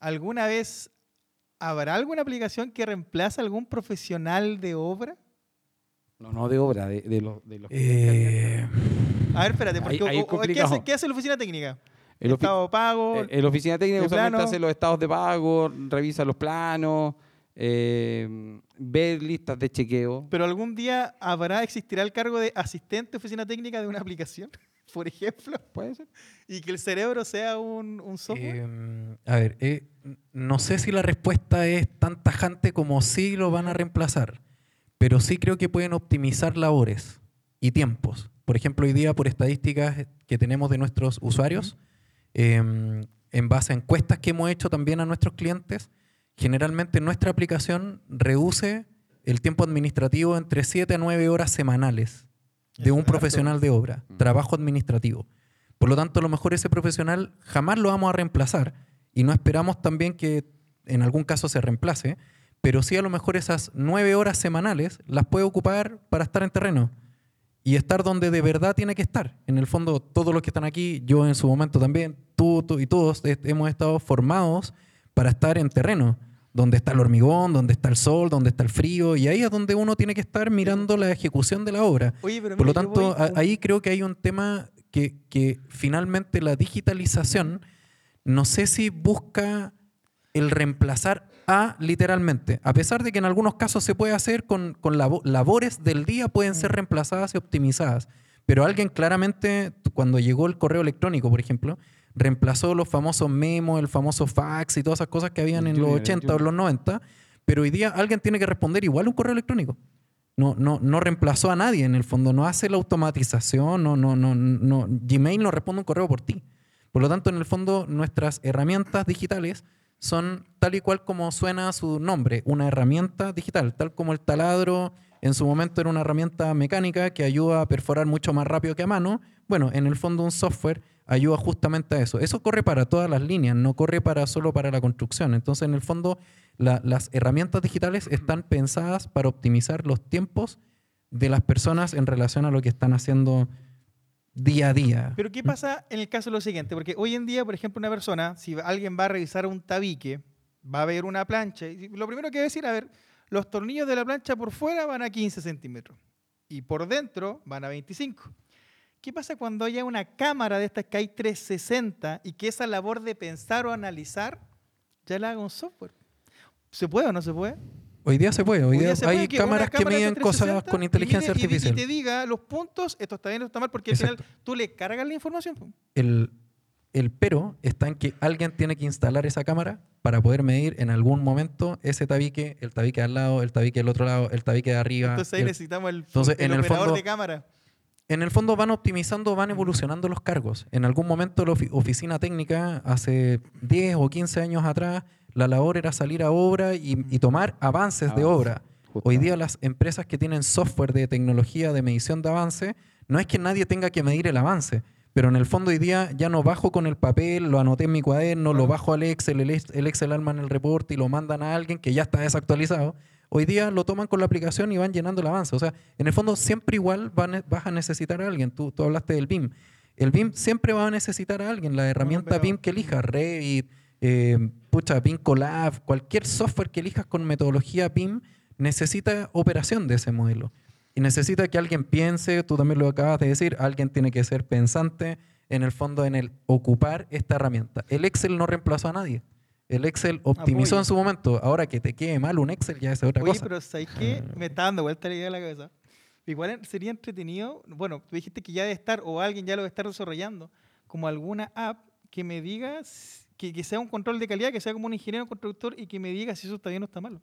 ¿alguna vez habrá alguna aplicación que reemplace a algún profesional de obra? No de obra, de los A ver, espérate, porque ¿qué hace la oficina técnica? El estado de pago. La oficina técnica usualmente hace los estados de pago, revisa los planos, ver listas de chequeo. ¿Pero algún día existirá el cargo de asistente de oficina técnica de una aplicación, por ejemplo? Puede ser. ¿Y que el cerebro sea un software? No sé si la respuesta es tan tajante como sí lo van a reemplazar, pero sí creo que pueden optimizar labores y tiempos. Por ejemplo, hoy día, por estadísticas que tenemos de nuestros usuarios, en base a encuestas que hemos hecho también a nuestros clientes, generalmente nuestra aplicación reduce el tiempo administrativo entre 7 a 9 horas semanales de un profesional de obra, trabajo administrativo. Por lo tanto, a lo mejor ese profesional jamás lo vamos a reemplazar y no esperamos también que en algún caso se reemplace, pero sí a lo mejor esas 9 horas semanales las puede ocupar para estar en terreno y estar donde de verdad tiene que estar. En el fondo, todos los que están aquí, yo en su momento también, tú y todos hemos estado formados para estar en terreno, donde está el hormigón, donde está el sol, donde está el frío, y ahí es donde uno tiene que estar mirando la ejecución de la obra. Oye, pero por lo tanto, ahí creo que hay un tema que finalmente la digitalización, no sé si busca el reemplazar a literalmente, a pesar de que en algunos casos se puede hacer con labores del día, pueden ser reemplazadas y optimizadas, pero alguien claramente, cuando llegó el correo electrónico, por ejemplo, reemplazó los famosos memos, el famoso fax y todas esas cosas que habían en los 80 o los 90, pero hoy día alguien tiene que responder igual un correo electrónico. No reemplazó a nadie, en el fondo no hace la automatización, no Gmail no responde un correo por ti. Por lo tanto, en el fondo, nuestras herramientas digitales son tal y cual como suena su nombre, una herramienta digital, tal como el taladro en su momento era una herramienta mecánica que ayuda a perforar mucho más rápido que a mano. Bueno, en el fondo un software ayuda justamente a eso. Eso corre para todas las líneas, no corre solo para la construcción. Entonces, en el fondo, las herramientas digitales están pensadas para optimizar los tiempos de las personas en relación a lo que están haciendo día a día. Pero ¿qué pasa en el caso de lo siguiente? Porque hoy en día, por ejemplo, una persona, si alguien va a revisar un tabique, va a ver una plancha, y lo primero que va a decir, a ver, los tornillos de la plancha por fuera van a 15 centímetros y por dentro van a 25. ¿Qué pasa cuando haya una cámara de estas que hay 360 y que esa labor de pensar o analizar ya la haga un software? ¿Se puede o no se puede? Hoy día se puede. Hoy día hay cámaras que miden cosas con inteligencia artificial. Y te diga los puntos, esto está bien, esto está mal, porque exacto, al final tú le cargas la información. El pero está en que alguien tiene que instalar esa cámara para poder medir en algún momento ese tabique, el tabique al lado, el tabique del otro lado, el tabique de arriba. Entonces ahí necesitamos el operador de cámara. En el fondo van optimizando, van evolucionando los cargos. En algún momento la oficina técnica, hace 10 o 15 años atrás, la labor era salir a obra y tomar avances de obra. Justo. Hoy día las empresas que tienen software de tecnología de medición de avance, no es que nadie tenga que medir el avance, pero en el fondo hoy día ya no bajo con el papel, lo anoté en mi cuaderno, lo bajo al Excel, el Excel arma en el reporte y lo mandan a alguien que ya está desactualizado. Hoy día lo toman con la aplicación y van llenando el avance. O sea, en el fondo siempre igual vas a necesitar a alguien. Tú hablaste del BIM. El BIM siempre va a necesitar a alguien. La herramienta BIM que elijas, Revit, Vincolab, cualquier software que elijas con metodología BIM necesita operación de ese modelo. Y necesita que alguien piense, tú también lo acabas de decir, alguien tiene que ser pensante en el fondo en el ocupar esta herramienta. El Excel no reemplazó a nadie. El Excel optimizó en su momento. Ahora que te quede mal un Excel ya es otra cosa. Oye, pero ¿sabes qué? Me está dando vuelta la idea de la cabeza. Igual sería entretenido. Bueno, tú dijiste que ya debe estar, o alguien ya lo debe estar desarrollando, como alguna app que me diga, que sea un control de calidad, que sea como un ingeniero constructor y que me diga si eso está bien o está malo.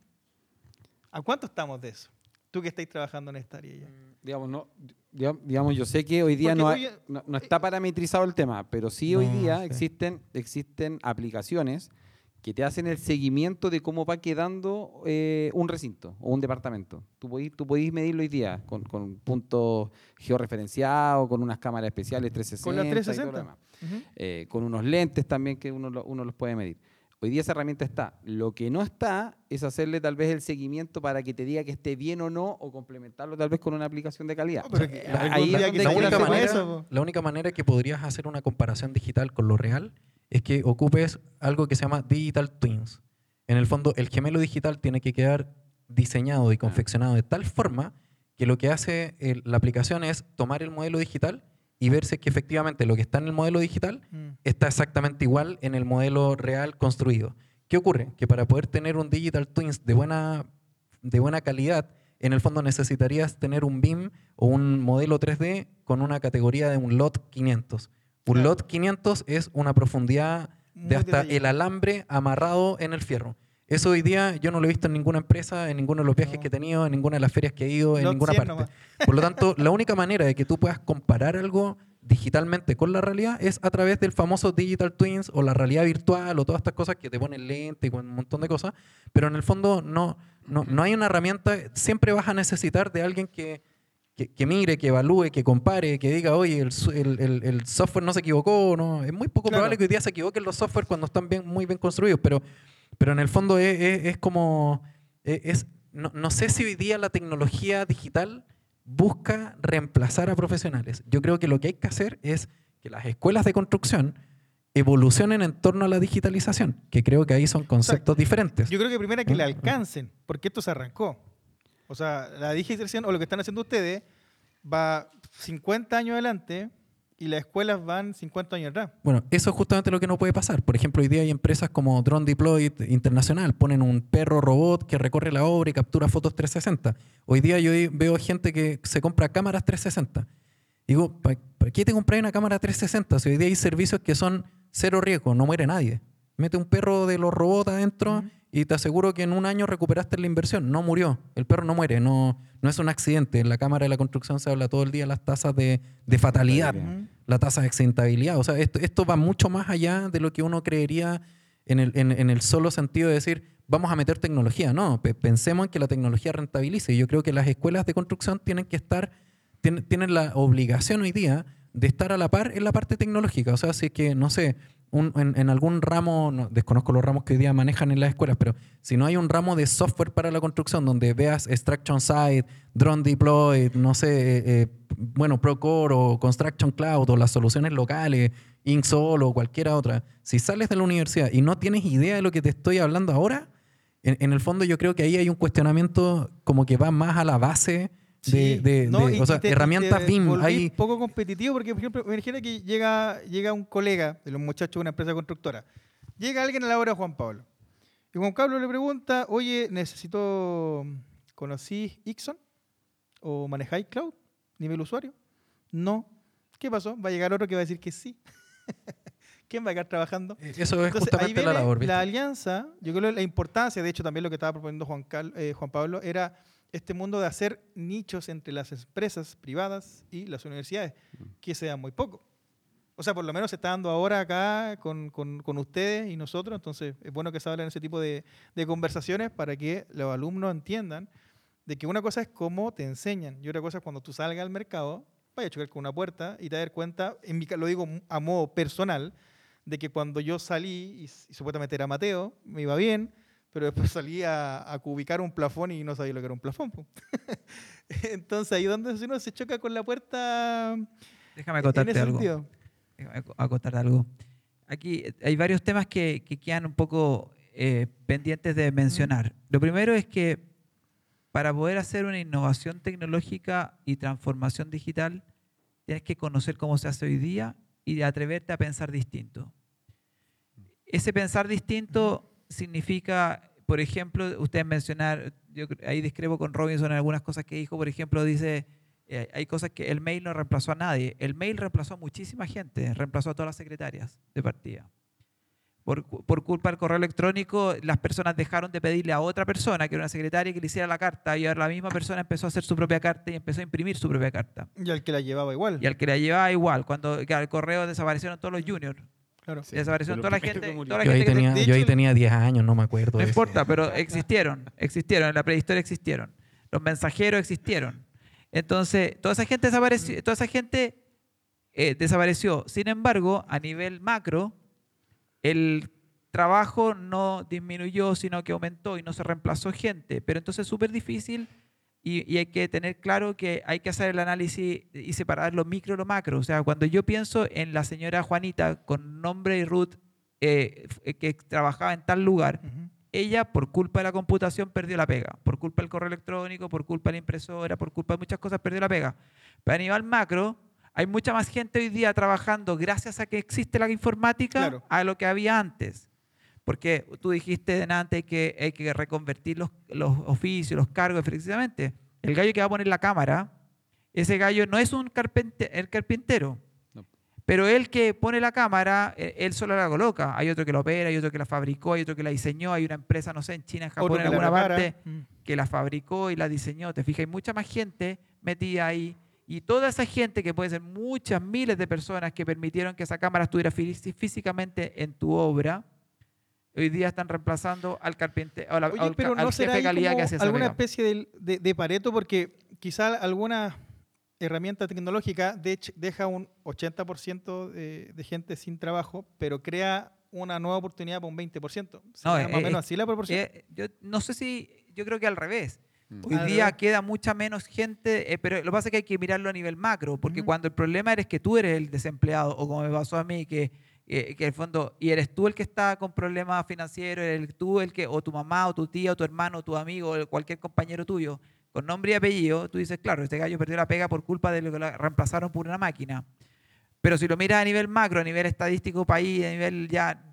¿A cuánto estamos de eso? Tú que estáis trabajando en esta área ya. Digamos, yo sé que hoy día no está parametrizado el tema, pero sí hoy día existen aplicaciones que te hacen el seguimiento de cómo va quedando un recinto o un departamento. Tú podís medirlo hoy día con puntos georreferenciados, con unas cámaras especiales 360. Con las 360. Y todo lo demás. Uh-huh. Con unos lentes también que uno los puede medir. Hoy día esa herramienta está. Lo que no está es hacerle tal vez el seguimiento para que te diga que esté bien o no, o complementarlo tal vez con una aplicación de calidad. La única manera que podrías hacer una comparación digital con lo real es que ocupes algo que se llama Digital Twins. En el fondo, el gemelo digital tiene que quedar diseñado y confeccionado de tal forma que lo que hace la aplicación es tomar el modelo digital y ver si es que efectivamente lo que está en el modelo digital está exactamente igual en el modelo real construido. ¿Qué ocurre? Que para poder tener un Digital Twins de buena calidad, en el fondo necesitarías tener un BIM o un modelo 3D con una categoría de un lot 500. Un lot 500 es una profundidad de hasta el alambre amarrado en el fierro. Eso hoy día yo no lo he visto en ninguna empresa, en ninguno de los viajes que he tenido, en ninguna de las ferias que he ido, en ninguna parte. Nomás. Por lo tanto, la única manera de que tú puedas comparar algo digitalmente con la realidad es a través del famoso Digital Twins o la realidad virtual o todas estas cosas que te ponen lente y un montón de cosas. Pero en el fondo no hay una herramienta. Siempre vas a necesitar de alguien que mire, que evalúe, que compare, que diga, oye, el software no se equivocó, ¿no? Es muy poco probable que hoy día se equivoquen los software cuando están muy bien construidos, pero en el fondo es como... no sé si hoy día la tecnología digital busca reemplazar a profesionales. Yo creo que lo que hay que hacer es que las escuelas de construcción evolucionen en torno a la digitalización, que creo que ahí son conceptos diferentes. Yo creo que primero que le alcancen, porque esto se arrancó. O sea, la digitalización o lo que están haciendo ustedes va 50 años adelante y las escuelas van 50 años atrás. Bueno, eso es justamente lo que no puede pasar. Por ejemplo, hoy día hay empresas como Drone Deploy Internacional, ponen un perro robot que recorre la obra y captura fotos 360. Hoy día yo veo gente que se compra cámaras 360. Digo, ¿para qué te compras una cámara 360? Si hoy día hay servicios que son cero riesgo, no muere nadie. Mete un perro de los robots adentro y te aseguro que en un año recuperaste la inversión. No murió, el perro no muere, no es un accidente. En la Cámara de la Construcción se habla todo el día de las tasas de fatalidad, la tasa de accidentabilidad. O sea, esto va mucho más allá de lo que uno creería en el solo sentido de decir, vamos a meter tecnología. No, pensemos en que la tecnología rentabilice. Yo creo que las escuelas de construcción tienen la obligación hoy día de estar a la par en la parte tecnológica. O sea, si es que, no sé, en algún ramo, desconozco los ramos que hoy día manejan en las escuelas, pero si no hay un ramo de software para la construcción donde veas Extraction Site, Drone Deploy, no sé, Procore o Construction Cloud o las soluciones locales, INQSOL o cualquier otra, si sales de la universidad y no tienes idea de lo que te estoy hablando ahora, en el fondo yo creo que ahí hay un cuestionamiento como que va más a la base. Herramientas BIM. Hay poco competitivo porque, por ejemplo, imagina que llega un colega de los muchachos de una empresa constructora. Llega alguien a la obra de Juan Pablo. Y Juan Pablo le pregunta, oye, ¿conocís Ixon? ¿O manejáis Cloud? ¿Nivel usuario? No. ¿Qué pasó? Va a llegar otro que va a decir que sí. ¿Quién va a quedar trabajando? Eso es justamente la labor. La alianza, yo creo que la importancia, de hecho también lo que estaba proponiendo Juan Pablo era este mundo de hacer nichos entre las empresas privadas y las universidades, que se da muy poco. O sea, por lo menos se está dando ahora acá con ustedes y nosotros, entonces es bueno que se hablen ese tipo de conversaciones para que los alumnos entiendan de que una cosa es cómo te enseñan y otra cosa es cuando tú salgas al mercado, vayas a chocar con una puerta y te das cuenta, lo digo a modo personal, de que cuando yo salí y supuestamente era Mateo, me iba bien, pero después salí a cubicar un plafón y no sabía lo que era un plafón. Entonces, ahí donde uno se choca con la puerta. Déjame acotarte algo. Aquí hay varios temas que quedan un poco pendientes de mencionar. Lo primero es que para poder hacer una innovación tecnológica y transformación digital, tienes que conocer cómo se hace hoy día y atreverte a pensar distinto. Ese pensar distinto significa, por ejemplo, ustedes mencionar, yo ahí discrepo con Robinson en algunas cosas que dijo, por ejemplo, dice, hay cosas que el mail no reemplazó a nadie, el mail reemplazó a muchísima gente, reemplazó a todas las secretarias de partida. Por culpa del correo electrónico, las personas dejaron de pedirle a otra persona, que era una secretaria, que le hiciera la carta, y ahora la misma persona empezó a hacer su propia carta y empezó a imprimir su propia carta. Y al que la llevaba igual, cuando al correo desaparecieron todos los juniors. Claro. Desaparecieron toda la gente. Yo ahí tenía 10 años, no me acuerdo. No importa, pero existieron, en la prehistoria existieron. Los mensajeros existieron. Entonces, toda esa gente desapareció. Sin embargo, a nivel macro, el trabajo no disminuyó, sino que aumentó y no se reemplazó gente. Pero entonces es súper difícil y hay que tener claro que hay que hacer el análisis y separar lo micro y lo macro. O sea, cuando yo pienso en la señora Juanita con nombre y Ruth que trabajaba en tal lugar, ella por culpa de la computación perdió la pega, por culpa del correo electrónico, por culpa de la impresora, por culpa de muchas cosas perdió la pega. Pero a nivel macro hay mucha más gente hoy día trabajando gracias a que existe la informática a lo que había antes. Porque tú dijiste antes que hay que reconvertir los oficios, los cargos, efectivamente. El gallo que va a poner la cámara, ese gallo no es el carpintero. No. Pero el que pone la cámara, él solo la coloca. Hay otro que la opera, hay otro que la fabricó, hay otro que la diseñó. Hay una empresa, no sé, en China, en Japón, en alguna parte, que la fabricó y la diseñó. Te fijas, hay mucha más gente metida ahí. Y toda esa gente, que puede ser muchas miles de personas que permitieron que esa cámara estuviera físicamente en tu obra, hoy día están reemplazando al carpintero, al jefe de calidad que hace esa alguna especie de Pareto, porque quizá alguna herramienta tecnológica deja un 80% de gente sin trabajo, pero crea una nueva oportunidad para un 20%. No, más o menos así la proporción. Yo creo que al revés. Hoy día queda mucha menos gente, pero lo que pasa es que hay que mirarlo a nivel macro, porque cuando el problema eres que tú eres el desempleado, o como me pasó a mí, que en el fondo, y eres tú el que está con problemas financieros, eres tú el que, o tu mamá, o tu tía, o tu hermano, o tu amigo, o cualquier compañero tuyo, con nombre y apellido, tú dices, claro, este gallo perdió la pega por culpa de lo que la reemplazaron por una máquina. Pero si lo miras a nivel macro, a nivel estadístico país, a nivel ya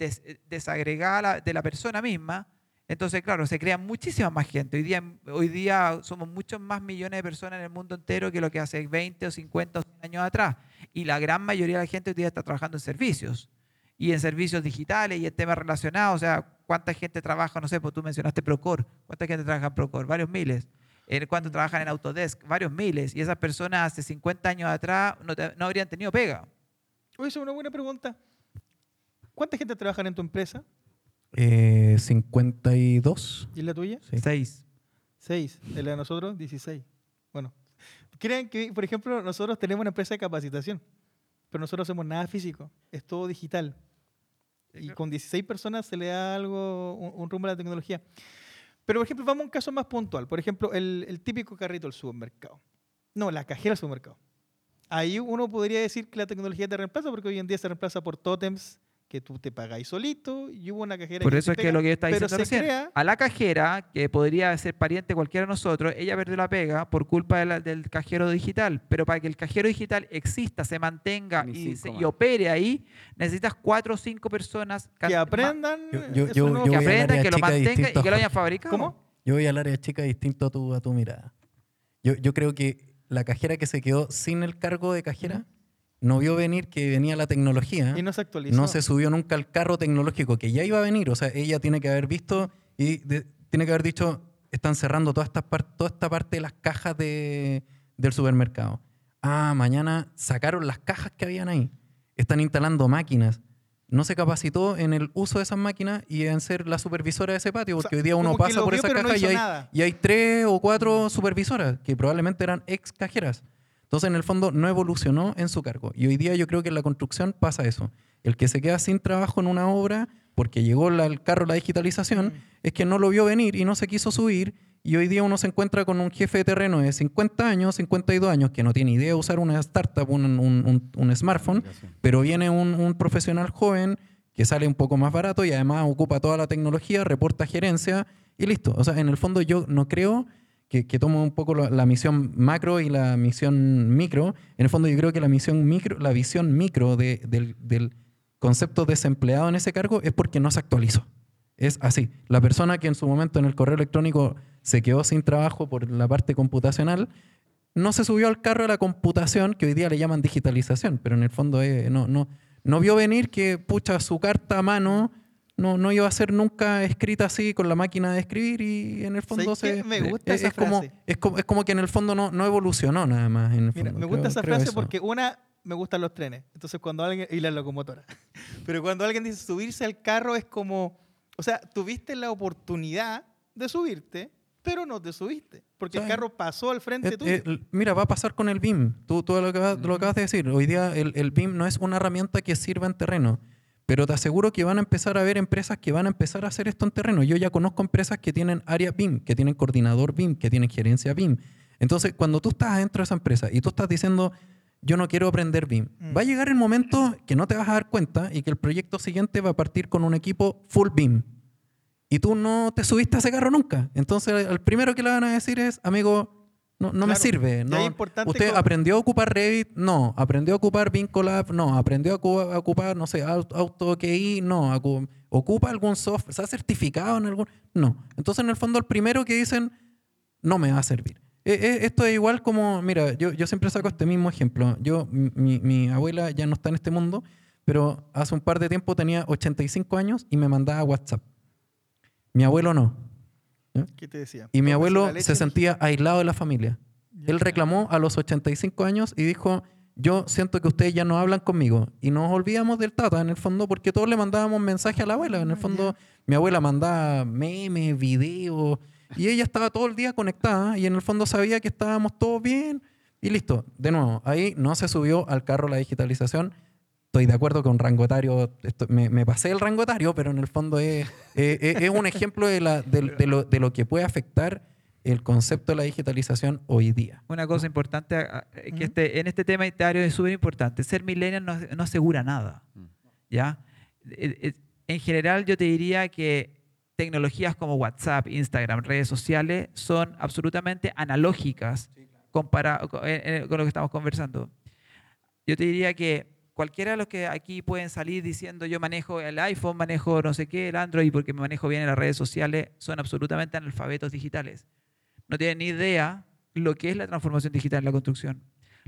desagregada de la persona misma, entonces, claro, se crea muchísima más gente. Hoy día somos muchos más millones de personas en el mundo entero que lo que hace 20 o 50 o 100 años atrás. Y la gran mayoría de la gente hoy día está trabajando en servicios. Y en servicios digitales y en temas relacionados. O sea, ¿cuánta gente trabaja? No sé, pues tú mencionaste Procore. ¿Cuánta gente trabaja en Procore? Varios miles. ¿Cuánto trabajan en Autodesk? Varios miles. Y esas personas hace 50 años atrás no habrían tenido pega. Oye, es una buena pregunta. ¿Cuánta gente trabaja en tu empresa? 52. ¿Y la tuya? 6. 6. ¿Y la de nosotros? 16. Bueno, creen que, por ejemplo, nosotros tenemos una empresa de capacitación, pero nosotros no hacemos nada físico, es todo digital. Y con 16 personas se le da algo, un rumbo a la tecnología. Pero, por ejemplo, vamos a un caso más puntual. Por ejemplo, el típico carrito del supermercado. No, la cajera del supermercado. Ahí uno podría decir que la tecnología te reemplaza, porque hoy en día se reemplaza por tótems que tú te pagáis solito, y hubo una cajera. Por eso es que lo que está diciendo recién, a la cajera, que podría ser pariente cualquiera de nosotros, ella perdió la pega por culpa del cajero digital. Pero para que el cajero digital exista, se mantenga y opere ahí, necesitas 4 o 5 personas que aprendan, que aprendan, que lo mantengan y que lo hayan fabricado. ¿Cómo? Yo voy al área chica distinto a tu mirada. Yo creo que la cajera que se quedó sin el cargo de cajera, no vio venir que venía la tecnología. Y no se actualizó. No se subió nunca al carro tecnológico que ya iba a venir. O sea, ella tiene que haber visto y tiene que haber dicho, están cerrando toda esta parte de las cajas del supermercado. Ah, mañana sacaron las cajas que habían ahí. Están instalando máquinas. No se capacitó en el uso de esas máquinas y en ser la supervisora de ese patio, porque hoy día uno pasa por esa caja no y hay 3 o 4 supervisoras que probablemente eran ex cajeras. Entonces, en el fondo, no evolucionó en su cargo. Y hoy día yo creo que en la construcción pasa eso. El que se queda sin trabajo en una obra porque llegó el carro la digitalización es que no lo vio venir y no se quiso subir. Y hoy día uno se encuentra con un jefe de terreno de 50 años, 52 años, que no tiene idea de usar una startup, un smartphone, pero viene un profesional joven que sale un poco más barato y además ocupa toda la tecnología, reporta gerencia y listo. O sea, en el fondo yo no creo... Que tomo un poco la misión macro y la misión micro. En el fondo yo creo que la visión micro del concepto desempleado en ese cargo es porque no se actualizó. Es así. La persona que en su momento en el correo electrónico se quedó sin trabajo por la parte computacional, no se subió al carro de la computación, que hoy día le llaman digitalización, pero en el fondo no vio venir que, su carta a mano... No iba a ser nunca escrita así con la máquina de escribir y en el fondo es como que en el fondo no evolucionó nada más. En el fondo. Mira, me gusta esa frase porque me gustan los trenes, entonces cuando alguien y la locomotora, pero cuando alguien dice subirse al carro es como, o sea, tuviste la oportunidad de subirte, pero no te subiste, porque el carro pasó al frente tuyo. Mira, va a pasar con el BIM, tú lo acabas de decir, hoy día el BIM no es una herramienta que sirva en terreno. Pero te aseguro que van a empezar a haber empresas que van a empezar a hacer esto en terreno. Yo ya conozco empresas que tienen área BIM, que tienen coordinador BIM, que tienen gerencia BIM. Entonces, cuando tú estás dentro de esa empresa y tú estás diciendo, yo no quiero aprender BIM, va a llegar el momento que no te vas a dar cuenta y que el proyecto siguiente va a partir con un equipo full BIM. Y tú no te subiste a ese carro nunca. Entonces, el primero que le van a decir es, amigo... No, me sirve. No, ¿usted aprendió a ocupar Revit? No. ¿Aprendió a ocupar Vincolab? No. ¿Aprendió a ocupar, no sé, AutoKI? No. ¿Ocupa algún software? ¿Se ha certificado en algún? No. Entonces, en el fondo, el primero que dicen, no me va a servir. Esto es igual como, mira, yo siempre saco este mismo ejemplo. Mi abuela ya no está en este mundo, pero hace un par de tiempo tenía 85 años y me mandaba WhatsApp. Mi abuelo no. ¿Qué te decía? Y mi abuelo se sentía aislado de la familia. Él reclamó a los 85 años y dijo, yo siento que ustedes ya no hablan conmigo. Y nos olvidamos del tata, en el fondo, porque todos le mandábamos mensajes a la abuela. En el fondo, mi abuela mandaba memes, videos, y ella estaba todo el día conectada y en el fondo sabía que estábamos todos bien. Y listo, de nuevo, ahí no se subió al carro la digitalización. Estoy de acuerdo con rango etario, me pasé el rango etario, pero en el fondo es un ejemplo de lo que puede afectar el concepto de la digitalización hoy día. Una cosa importante, que en este tema etario es súper importante, ser millennial no asegura nada. ¿Ya? En general yo te diría que tecnologías como WhatsApp, Instagram, redes sociales son absolutamente analógicas comparado con lo que estamos conversando. Yo te diría que cualquiera de los que aquí pueden salir diciendo yo manejo el iPhone, manejo no sé qué, el Android, porque me manejo bien en las redes sociales, son absolutamente analfabetos digitales. No tienen ni idea lo que es la transformación digital en la construcción.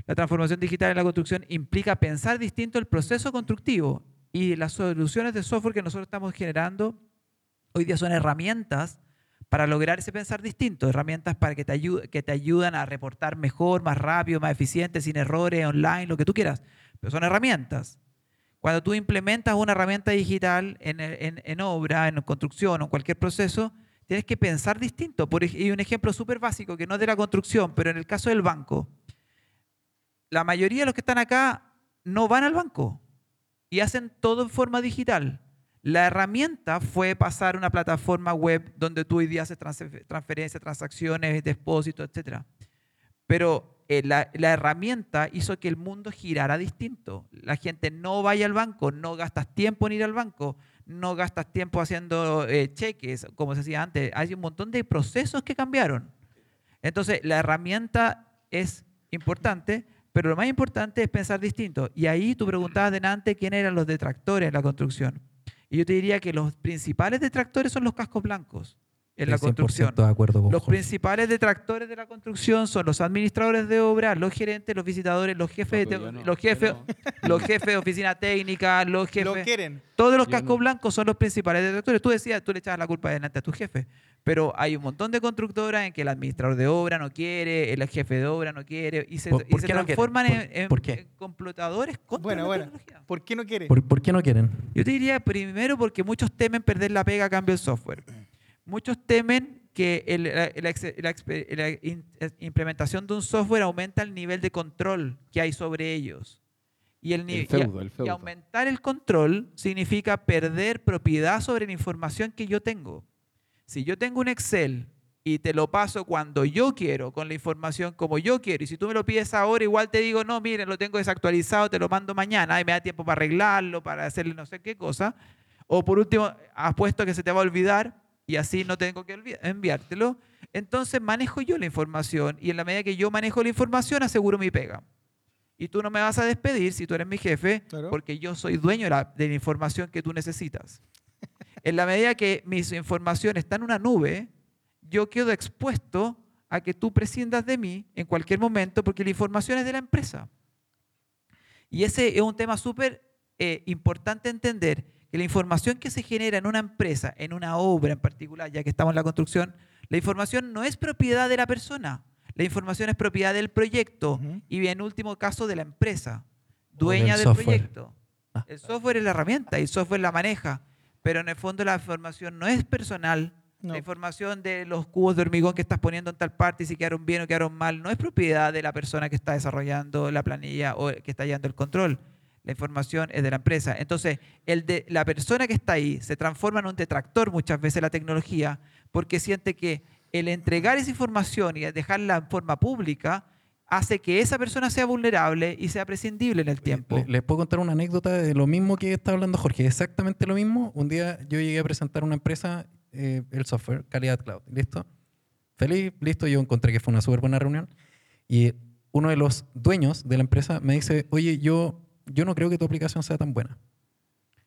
La transformación digital en la construcción implica pensar distinto el proceso constructivo, y las soluciones de software que nosotros estamos generando hoy día son herramientas para lograr ese pensar distinto, herramientas para que te ayudan a reportar mejor, más rápido, más eficiente, sin errores, online, lo que tú quieras. Pero son herramientas. Cuando tú implementas una herramienta digital en obra, en construcción o en cualquier proceso, tienes que pensar distinto. Y un ejemplo súper básico, que no es de la construcción, pero en el caso del banco. La mayoría de los que están acá no van al banco y hacen todo en forma digital. La herramienta fue pasar a una plataforma web donde tú hoy día haces transferencias, transacciones, depósitos, etc. Pero la herramienta hizo que el mundo girara distinto. La gente no vaya al banco, no gastas tiempo en ir al banco, no gastas tiempo haciendo cheques, como se hacía antes. Hay un montón de procesos que cambiaron. Entonces, la herramienta es importante, pero lo más importante es pensar distinto. Y ahí tú preguntabas delante quién eran los detractores en la construcción. Y yo te diría que los principales detractores son los cascos blancos en la construcción. De acuerdo con los Jorge. Principales detractores de la construcción son los administradores de obra, los gerentes, los visitadores, los jefes, los jefes de oficina técnica, los jefes. Lo quieren. Todos los cascos blancos son los principales detractores. Tú decías, tú le echabas la culpa adelante a tu jefe, pero hay un montón de constructoras en que el administrador de obra no quiere, el jefe de obra no quiere, y se transforman en complotadores contra la tecnología. ¿Por qué no quieren? ¿Por qué no quieren? Yo te diría, primero, porque muchos temen perder la pega a cambio del software. Muchos temen que la implementación de un software aumenta el nivel de control que hay sobre ellos. Y el feudo. Y aumentar el control significa perder propiedad sobre la información que yo tengo. Si yo tengo un Excel y te lo paso cuando yo quiero, con la información como yo quiero, y si tú me lo pides ahora, igual te digo, no, miren, lo tengo desactualizado, te lo mando mañana, y me da tiempo para arreglarlo, para hacerle no sé qué cosa. O por último, apuesto que se te va a olvidar, y así no tengo que enviártelo. Entonces manejo yo la información, y en la medida que yo manejo la información aseguro mi pega. Y tú no me vas a despedir si tú eres mi jefe, claro, porque yo soy dueño de la información que tú necesitas. En la medida que mi información está en una nube, yo quedo expuesto a que tú prescindas de mí en cualquier momento, porque la información es de la empresa. Y ese es un tema súper importante entender. Que la información que se genera en una empresa, en una obra en particular, ya que estamos en la construcción, la información no es propiedad de la persona. La información es propiedad del proyecto y, en último caso, de la empresa, dueña del proyecto. El software es la herramienta y el software la maneja, pero en el fondo la información no es personal. No. La información de los cubos de hormigón que estás poniendo en tal parte y si quedaron bien o quedaron mal no es propiedad de la persona que está desarrollando la planilla o que está llevando el control. La información es de la empresa. Entonces, la persona que está ahí se transforma en un detractor muchas veces de la tecnología, porque siente que el entregar esa información y dejarla en forma pública hace que esa persona sea vulnerable y sea prescindible en el tiempo. Les puedo contar una anécdota de lo mismo que está hablando Jorge, exactamente lo mismo. Un día yo llegué a presentar una empresa, el software, Calidad Cloud. ¿Listo? Feliz, listo. Yo encontré que fue una súper buena reunión. Y uno de los dueños de la empresa me dice, oye, yo no creo que tu aplicación sea tan buena.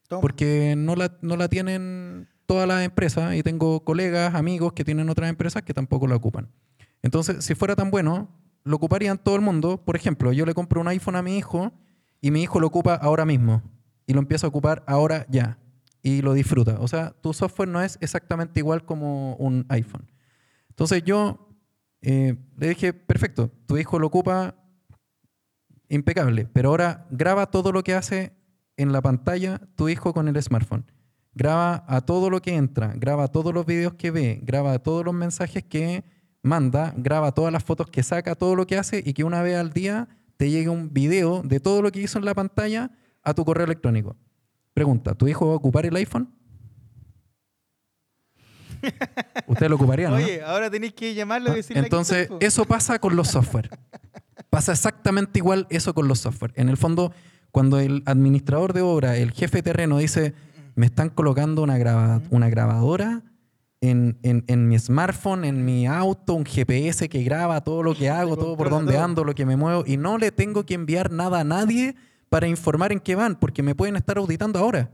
Toma. Porque no la tienen todas las empresas y tengo colegas, amigos que tienen otras empresas que tampoco la ocupan. Entonces, si fuera tan bueno, lo ocuparían todo el mundo. Por ejemplo, yo le compro un iPhone a mi hijo y mi hijo lo ocupa ahora mismo y lo empieza a ocupar ahora ya y lo disfruta. O sea, tu software no es exactamente igual como un iPhone. Entonces yo le dije, perfecto, tu hijo lo ocupa impecable, pero ahora graba todo lo que hace en la pantalla tu hijo con el smartphone. Graba a todo lo que entra, graba todos los videos que ve, graba todos los mensajes que manda, graba todas las fotos que saca, todo lo que hace, y que una vez al día te llegue un video de todo lo que hizo en la pantalla a tu correo electrónico. Pregunta, ¿tu hijo va a ocupar el iPhone? Ustedes lo ocuparían, ¿no? Oye, ahora tenéis que llamarlo y decirle. Entonces, que eso pasa con los software. Pasa exactamente igual eso con los software. En el fondo, cuando el administrador de obra, el jefe de terreno dice, me están colocando una grabadora en mi smartphone, en mi auto, un GPS que graba todo lo que hago, todo por dónde ando, lo que me muevo, y no le tengo que enviar nada a nadie para informar en qué van, porque me pueden estar auditando ahora.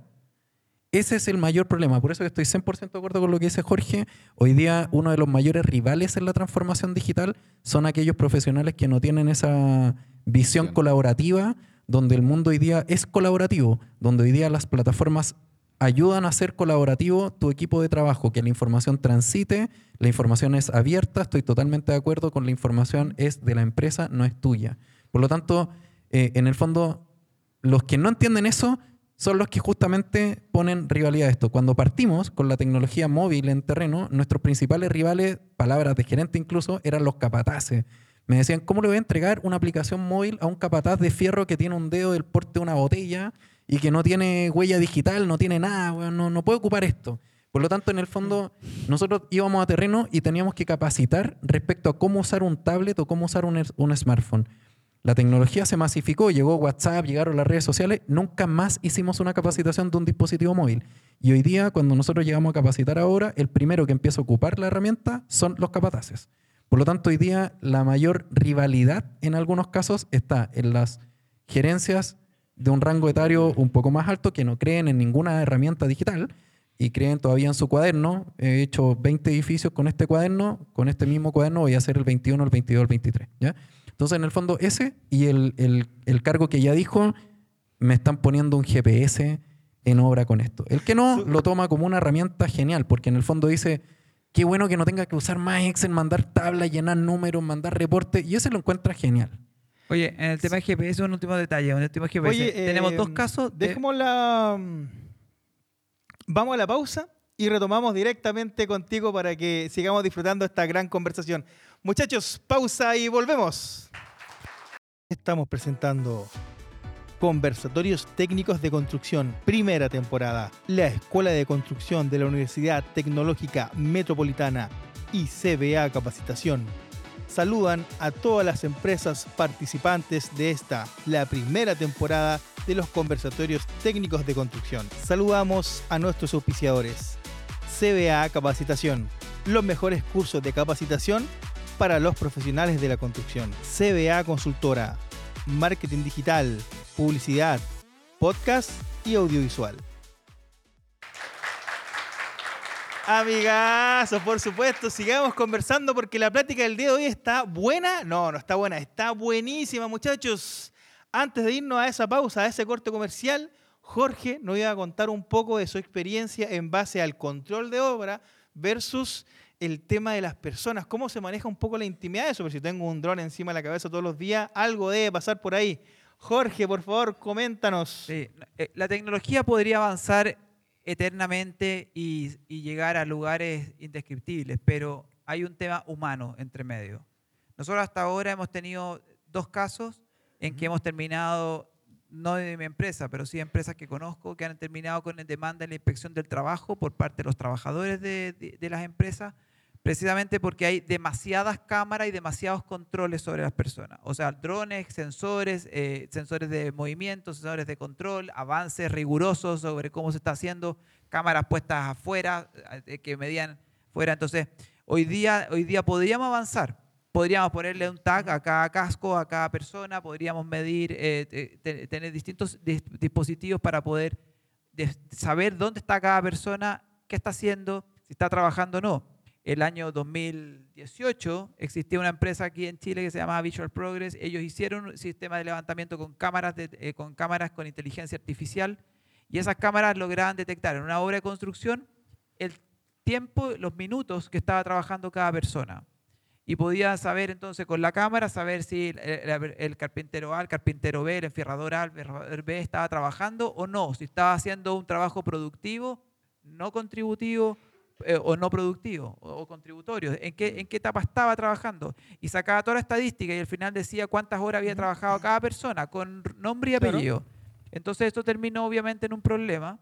Ese es el mayor problema. Por eso estoy 100% de acuerdo con lo que dice Jorge. Hoy día uno de los mayores rivales en la transformación digital son aquellos profesionales que no tienen esa visión colaborativa, donde el mundo hoy día es colaborativo, donde hoy día las plataformas ayudan a ser colaborativo tu equipo de trabajo, que la información transite, la información es abierta. Estoy totalmente de acuerdo con la información es de la empresa, no es tuya. Por lo tanto, en el fondo, los que no entienden eso son los que justamente ponen rivalidad a esto. Cuando partimos con la tecnología móvil en terreno, nuestros principales rivales, palabras de gerente incluso, eran los capataces. Me decían, ¿cómo le voy a entregar una aplicación móvil a un capataz de fierro que tiene un dedo del porte de una botella y que no tiene huella digital, no tiene nada, no puede ocupar esto? Por lo tanto, en el fondo, nosotros íbamos a terreno y teníamos que capacitar respecto a cómo usar un tablet o cómo usar un smartphone. La tecnología se masificó, llegó WhatsApp, llegaron las redes sociales, nunca más hicimos una capacitación de un dispositivo móvil. Y hoy día, cuando nosotros llegamos a capacitar ahora, el primero que empieza a ocupar la herramienta son los capataces. Por lo tanto, hoy día la mayor rivalidad en algunos casos está en las gerencias de un rango etario un poco más alto que no creen en ninguna herramienta digital y creen todavía en su cuaderno. He hecho 20 edificios con este cuaderno, con este mismo cuaderno voy a hacer el 21, el 22, el 23, ¿ya? Entonces, en el fondo, ese y el cargo que ya dijo, me están poniendo un GPS en obra con esto. El que no, lo toma como una herramienta genial, porque en el fondo dice, qué bueno que no tenga que usar más Excel, mandar tablas, llenar números, mandar reportes, y ese lo encuentra genial. Oye, en el tema de GPS, un último detalle, Oye, tenemos dos casos. Vamos a la pausa y retomamos directamente contigo para que sigamos disfrutando esta gran conversación. Muchachos, pausa y volvemos. Estamos presentando Conversatorios Técnicos de Construcción, primera temporada. La Escuela de Construcción de la Universidad Tecnológica Metropolitana y CVA Capacitación saludan a todas las empresas participantes de esta, la primera temporada de los Conversatorios Técnicos de Construcción. Saludamos a nuestros auspiciadores. CVA Capacitación, los mejores cursos de capacitación para los profesionales de la construcción. CVA Consultora, marketing digital, publicidad, podcast y audiovisual. Amigazos, por supuesto, sigamos conversando porque la plática del día de hoy está buena. No está buena, está buenísima, muchachos. Antes de irnos a esa pausa, a ese corte comercial, Jorge nos iba a contar un poco de su experiencia en base al control de obra versus el tema de las personas, cómo se maneja un poco la intimidad de eso, pero si tengo un dron encima de la cabeza todos los días, algo debe pasar por ahí. Jorge, por favor, coméntanos. Sí, la tecnología podría avanzar eternamente y llegar a lugares indescriptibles, pero hay un tema humano entre medio. Nosotros hasta ahora hemos tenido dos casos en que hemos terminado, no de mi empresa, pero sí de empresas que conozco, que han terminado con demanda en la inspección del trabajo por parte de los trabajadores de las empresas, precisamente porque hay demasiadas cámaras y demasiados controles sobre las personas. O sea, drones, sensores, sensores de movimiento, sensores de control, avances rigurosos sobre cómo se está haciendo, cámaras puestas afuera, que medían fuera. Entonces, hoy día podríamos avanzar. Podríamos ponerle un tag a cada casco, a cada persona, podríamos medir, tener distintos dispositivos para poder saber dónde está cada persona, qué está haciendo, si está trabajando o no. El año 2018 existía una empresa aquí en Chile que se llamaba Visual Progress. Ellos hicieron un sistema de levantamiento con cámaras con inteligencia artificial y esas cámaras lograban detectar en una obra de construcción el tiempo, los minutos que estaba trabajando cada persona. Y podía saber entonces con la cámara, saber si el carpintero A, el carpintero B, el enfierrador A, el enfierrador B estaba trabajando o no, si estaba haciendo un trabajo productivo, no contributivo, o no productivo o contributorio, en qué etapa estaba trabajando, y sacaba toda la estadística y al final decía cuántas horas había trabajado cada persona con nombre y apellido. Claro. Entonces esto terminó obviamente en un problema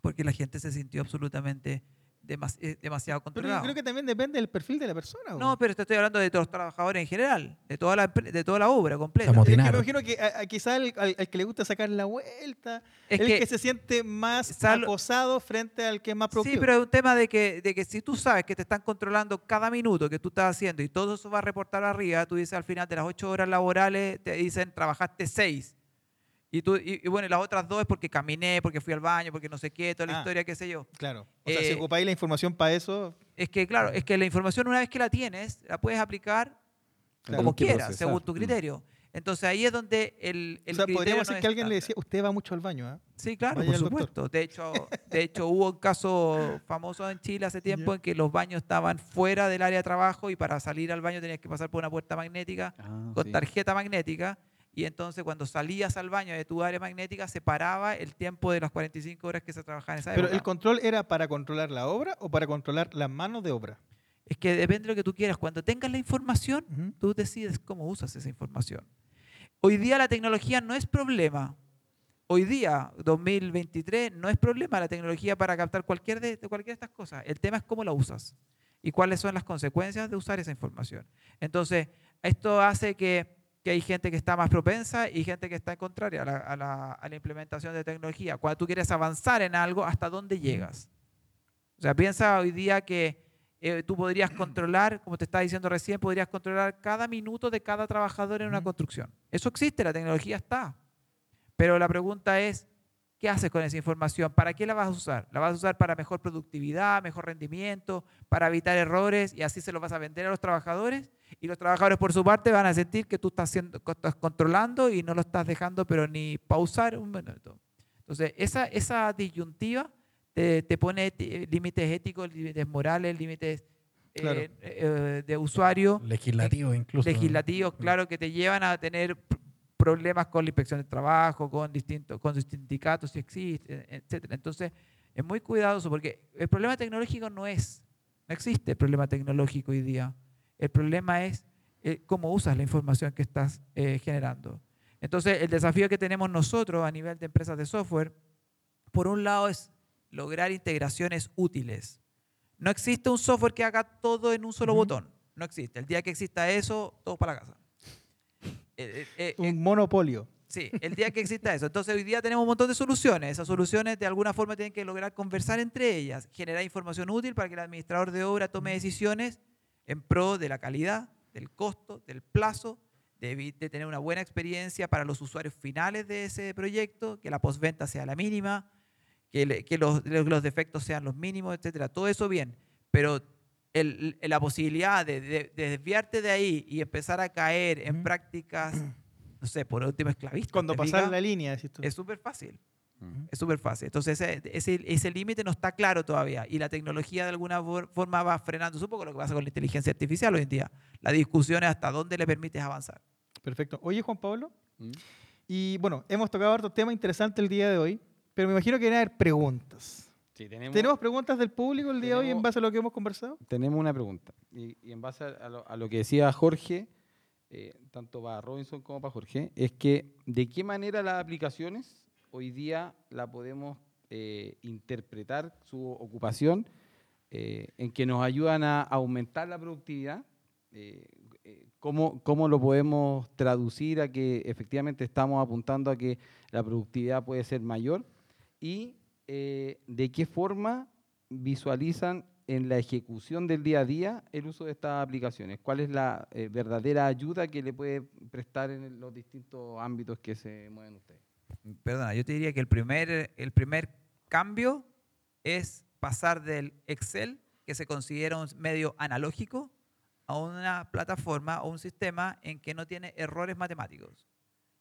porque la gente se sintió absolutamente demasiado controlado. Pero yo creo que también depende del perfil de la persona. ¿O? No, pero te estoy hablando de todos los trabajadores en general, de toda la obra completa. Yo me imagino que quizás al que le gusta sacar la vuelta, es el que se siente más acosado frente al que es más productivo. Sí, pero es un tema de que si tú sabes que te están controlando cada minuto que tú estás haciendo y todo eso va a reportar arriba, tú dices al final de las 8 horas laborales, te dicen trabajaste 6. Y bueno, las otras 2 es porque caminé, porque fui al baño, porque no sé qué, toda la historia, qué sé yo. Claro. O sea, si ocupáis la información para eso... Es que, claro, es que la información una vez que la tienes, la puedes aplicar como quieras, según tu criterio. Entonces, ahí es donde el criterio podríamos decir que alguien le decía, usted va mucho al baño, ¿eh? Sí, claro, por supuesto. De hecho, hubo un caso famoso en Chile hace tiempo en que los baños estaban fuera del área de trabajo y para salir al baño tenías que pasar por una puerta magnética con tarjeta magnética. Y entonces cuando salías al baño de tu área magnética se paraba el tiempo de las 45 horas que se trabajaba en esa área. ¿Pero el control era para controlar la obra o para controlar las manos de obra? Es que depende de lo que tú quieras. Cuando tengas la información, tú decides cómo usas esa información. Hoy día la tecnología no es problema. Hoy día, 2023, no es problema la tecnología para captar cualquiera de estas cosas. El tema es cómo la usas y cuáles son las consecuencias de usar esa información. Entonces, esto hace que hay gente que está más propensa y gente que está en contraria a la implementación de tecnología. Cuando tú quieres avanzar en algo, ¿hasta dónde llegas? O sea, piensa hoy día que tú podrías controlar, como te estaba diciendo recién, podrías controlar cada minuto de cada trabajador en una construcción. Eso existe, la tecnología está. Pero la pregunta es, ¿qué haces con esa información? ¿Para qué la vas a usar? ¿La vas a usar para mejor productividad, mejor rendimiento, para evitar errores y así se los vas a vender a los trabajadores? Y los trabajadores por su parte van a sentir que tú estás controlando y no lo estás dejando pero ni pausar un minuto. Entonces esa disyuntiva te pone límites éticos, límites morales, límites claro. De usuario. Legislativos incluso. Legislativos, claro, que te llevan a tener problemas con la inspección de trabajo, con sindicatos si existe, etcétera. Entonces, es muy cuidadoso porque el problema tecnológico no existe el problema tecnológico hoy día. El problema es cómo usas la información que estás generando. Entonces, el desafío que tenemos nosotros a nivel de empresas de software, por un lado, es lograr integraciones útiles. No existe un software que haga todo en un solo botón. No existe. El día que exista eso, todos para la casa. Un monopolio. Sí, el día que exista eso. Entonces hoy día tenemos un montón de soluciones. Esas soluciones de alguna forma tienen que lograr conversar entre ellas, generar información útil para que el administrador de obra tome decisiones en pro de la calidad, del costo, del plazo, de tener una buena experiencia para los usuarios finales de ese proyecto, que la postventa sea la mínima, que los defectos sean los mínimos, etcétera. Todo eso bien, pero la posibilidad de desviarte de ahí y empezar a caer en prácticas, no sé, por último esclavista. Cuando pasar la línea, decís tú. Es súper fácil. Es súper fácil. Entonces ese límite no está claro todavía y la tecnología de alguna forma va frenando. Supongo lo que pasa con la inteligencia artificial hoy en día. La discusión es hasta dónde le permites avanzar. Perfecto. Oye, Juan Pablo, y bueno, hemos tocado hartos temas interesantes el día de hoy, pero me imagino que van a haber preguntas. Sí, ¿Tenemos preguntas del público el día de hoy en base a lo que hemos conversado? Tenemos una pregunta. Y en base a lo que decía Jorge, tanto para Robinson como para Jorge, es que ¿de qué manera las aplicaciones hoy día la podemos interpretar su ocupación en que nos ayudan a aumentar la productividad? ¿Cómo lo podemos traducir a que efectivamente estamos apuntando a que la productividad puede ser mayor? Y ¿de qué forma visualizan en la ejecución del día a día el uso de estas aplicaciones? ¿Cuál es la verdadera ayuda que le puede prestar en los distintos ámbitos que se mueven ustedes? Perdona, yo te diría que el primer cambio es pasar del Excel, que se considera un medio analógico, a una plataforma o un sistema en que no tiene errores matemáticos.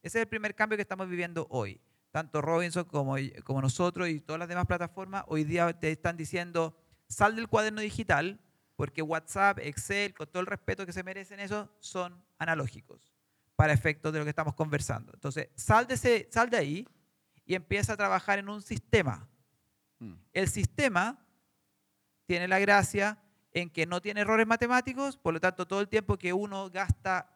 Ese es el primer cambio que estamos viviendo hoy. Tanto Robinson como nosotros y todas las demás plataformas, hoy día te están diciendo, sal del cuaderno digital, porque WhatsApp, Excel, con todo el respeto que se merecen eso, son analógicos para efectos de lo que estamos conversando. Entonces, sal de ahí y empieza a trabajar en un sistema. El sistema tiene la gracia en que no tiene errores matemáticos, por lo tanto, todo el tiempo que uno gasta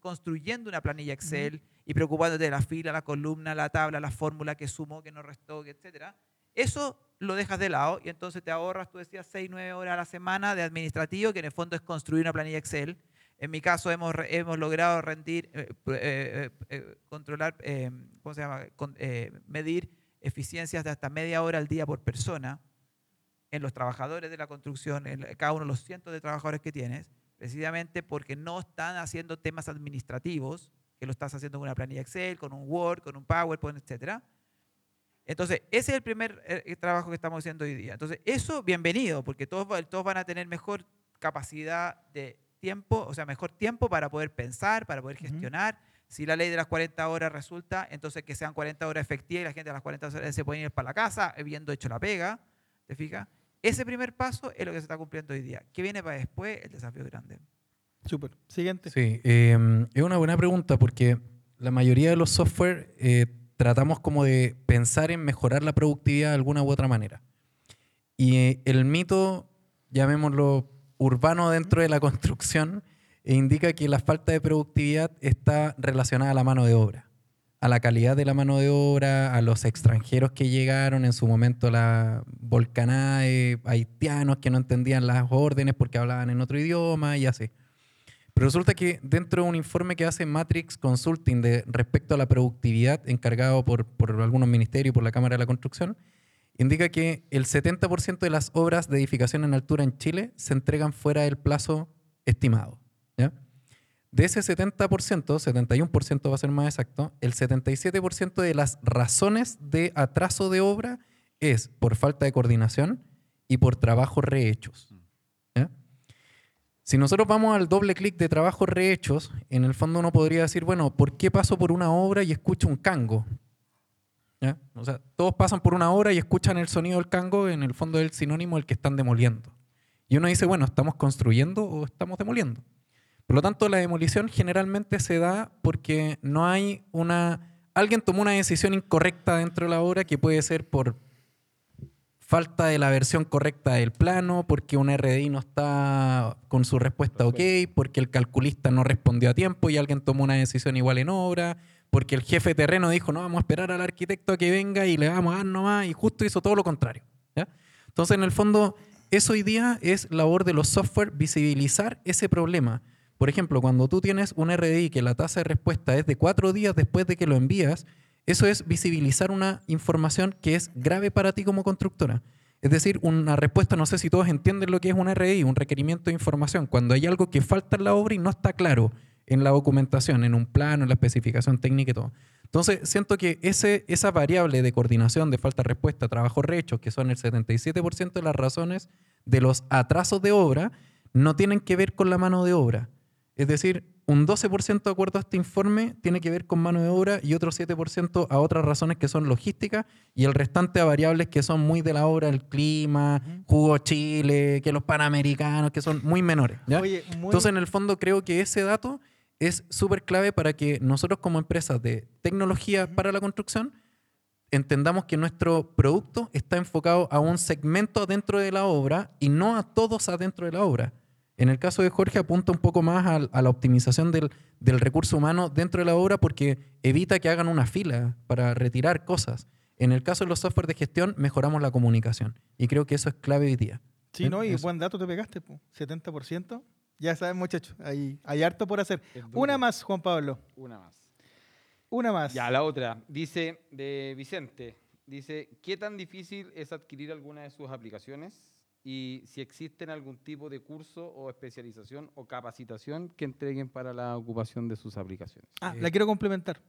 construyendo una planilla Excel, y preocupándote de la fila, la columna, la tabla, la fórmula que sumó, que no restó, etcétera. Eso lo dejas de lado y entonces te ahorras, tú decías, 6-9 horas a la semana de administrativo, que en el fondo es construir una planilla Excel. En mi caso hemos logrado medir eficiencias de hasta media hora al día por persona en los trabajadores de la construcción, en cada uno de los cientos de trabajadores que tienes, precisamente porque no están haciendo temas administrativos, que lo estás haciendo con una planilla Excel, con un Word, con un PowerPoint, etcétera. Entonces, ese es el primer trabajo que estamos haciendo hoy día. Entonces, eso, bienvenido, porque todos van a tener mejor capacidad de tiempo, o sea, mejor tiempo para poder pensar, para poder gestionar. Si la ley de las 40 horas resulta, entonces que sean 40 horas efectivas y la gente a las 40 horas se puede ir para la casa habiendo hecho la pega, ¿te fijas? Ese primer paso es lo que se está cumpliendo hoy día. ¿Qué viene para después? El desafío grande. Súper. Siguiente. Sí, es una buena pregunta porque la mayoría de los software tratamos como de pensar en mejorar la productividad de alguna u otra manera. Y el mito, llamémoslo urbano dentro de la construcción, indica que la falta de productividad está relacionada a la mano de obra, a la calidad de la mano de obra, a los extranjeros que llegaron en su momento, la volcanada de haitianos que no entendían las órdenes porque hablaban en otro idioma y así. Pero resulta que dentro de un informe que hace Matrix Consulting respecto a la productividad encargado por algunos ministerios y por la Cámara de la Construcción, indica que el 70% de las obras de edificación en altura en Chile se entregan fuera del plazo estimado, ¿ya? De ese 70%, 71% va a ser más exacto, el 77% de las razones de atraso de obra es por falta de coordinación y por trabajos rehechos. Si nosotros vamos al doble clic de trabajos rehechos, en el fondo uno podría decir, bueno, ¿por qué paso por una obra y escucho un cango? ¿Ya? O sea, todos pasan por una obra y escuchan el sonido del cango, en el fondo es el sinónimo del que están demoliendo. Y uno dice, bueno, ¿estamos construyendo o estamos demoliendo? Por lo tanto, la demolición generalmente se da porque no hay alguien tomó una decisión incorrecta dentro de la obra, que puede ser por falta de la versión correcta del plano, porque un RDI no está con su respuesta ok, porque el calculista no respondió a tiempo y alguien tomó una decisión igual en obra, porque el jefe de terreno dijo, no, vamos a esperar al arquitecto a que venga y le vamos a dar nomás, y justo hizo todo lo contrario, ¿ya? Entonces, en el fondo, eso hoy día es labor de los software, visibilizar ese problema. Por ejemplo, cuando tú tienes un RDI que la tasa de respuesta es de 4 días después de que lo envías, eso es visibilizar una información que es grave para ti como constructora. Es decir, una respuesta, no sé si todos entienden lo que es un RDI, un requerimiento de información. Cuando hay algo que falta en la obra y no está claro en la documentación, en un plano, en la especificación técnica y todo. Entonces, siento que esa variable de coordinación, de falta de respuesta, trabajo rehecho, que son el 77% de las razones de los atrasos de obra, no tienen que ver con la mano de obra. Es decir, un 12% de acuerdo a este informe tiene que ver con mano de obra y otro 7% a otras razones que son logísticas y el restante a variables que son muy de la obra, el clima, Jugo Chile, que los panamericanos, que son muy menores, ¿ya? Oye, entonces, en el fondo, creo que ese dato es súper clave para que nosotros como empresas de tecnología para la construcción entendamos que nuestro producto está enfocado a un segmento adentro de la obra y no a todos adentro de la obra. En el caso de Jorge apunta un poco más a la optimización del recurso humano dentro de la obra porque evita que hagan una fila para retirar cosas. En el caso de los software de gestión mejoramos la comunicación y creo que eso es clave hoy día. Sí, ¿no? Y eso. Buen dato te pegaste, 70%. Ya sabes, muchachos, hay harto por hacer. Una más, Juan Pablo. Una más. Ya, la otra. Dice de Vicente. Dice, ¿qué tan difícil es adquirir alguna de sus aplicaciones? Y si existen algún tipo de curso o especialización o capacitación que entreguen para la ocupación de sus aplicaciones. La quiero complementar.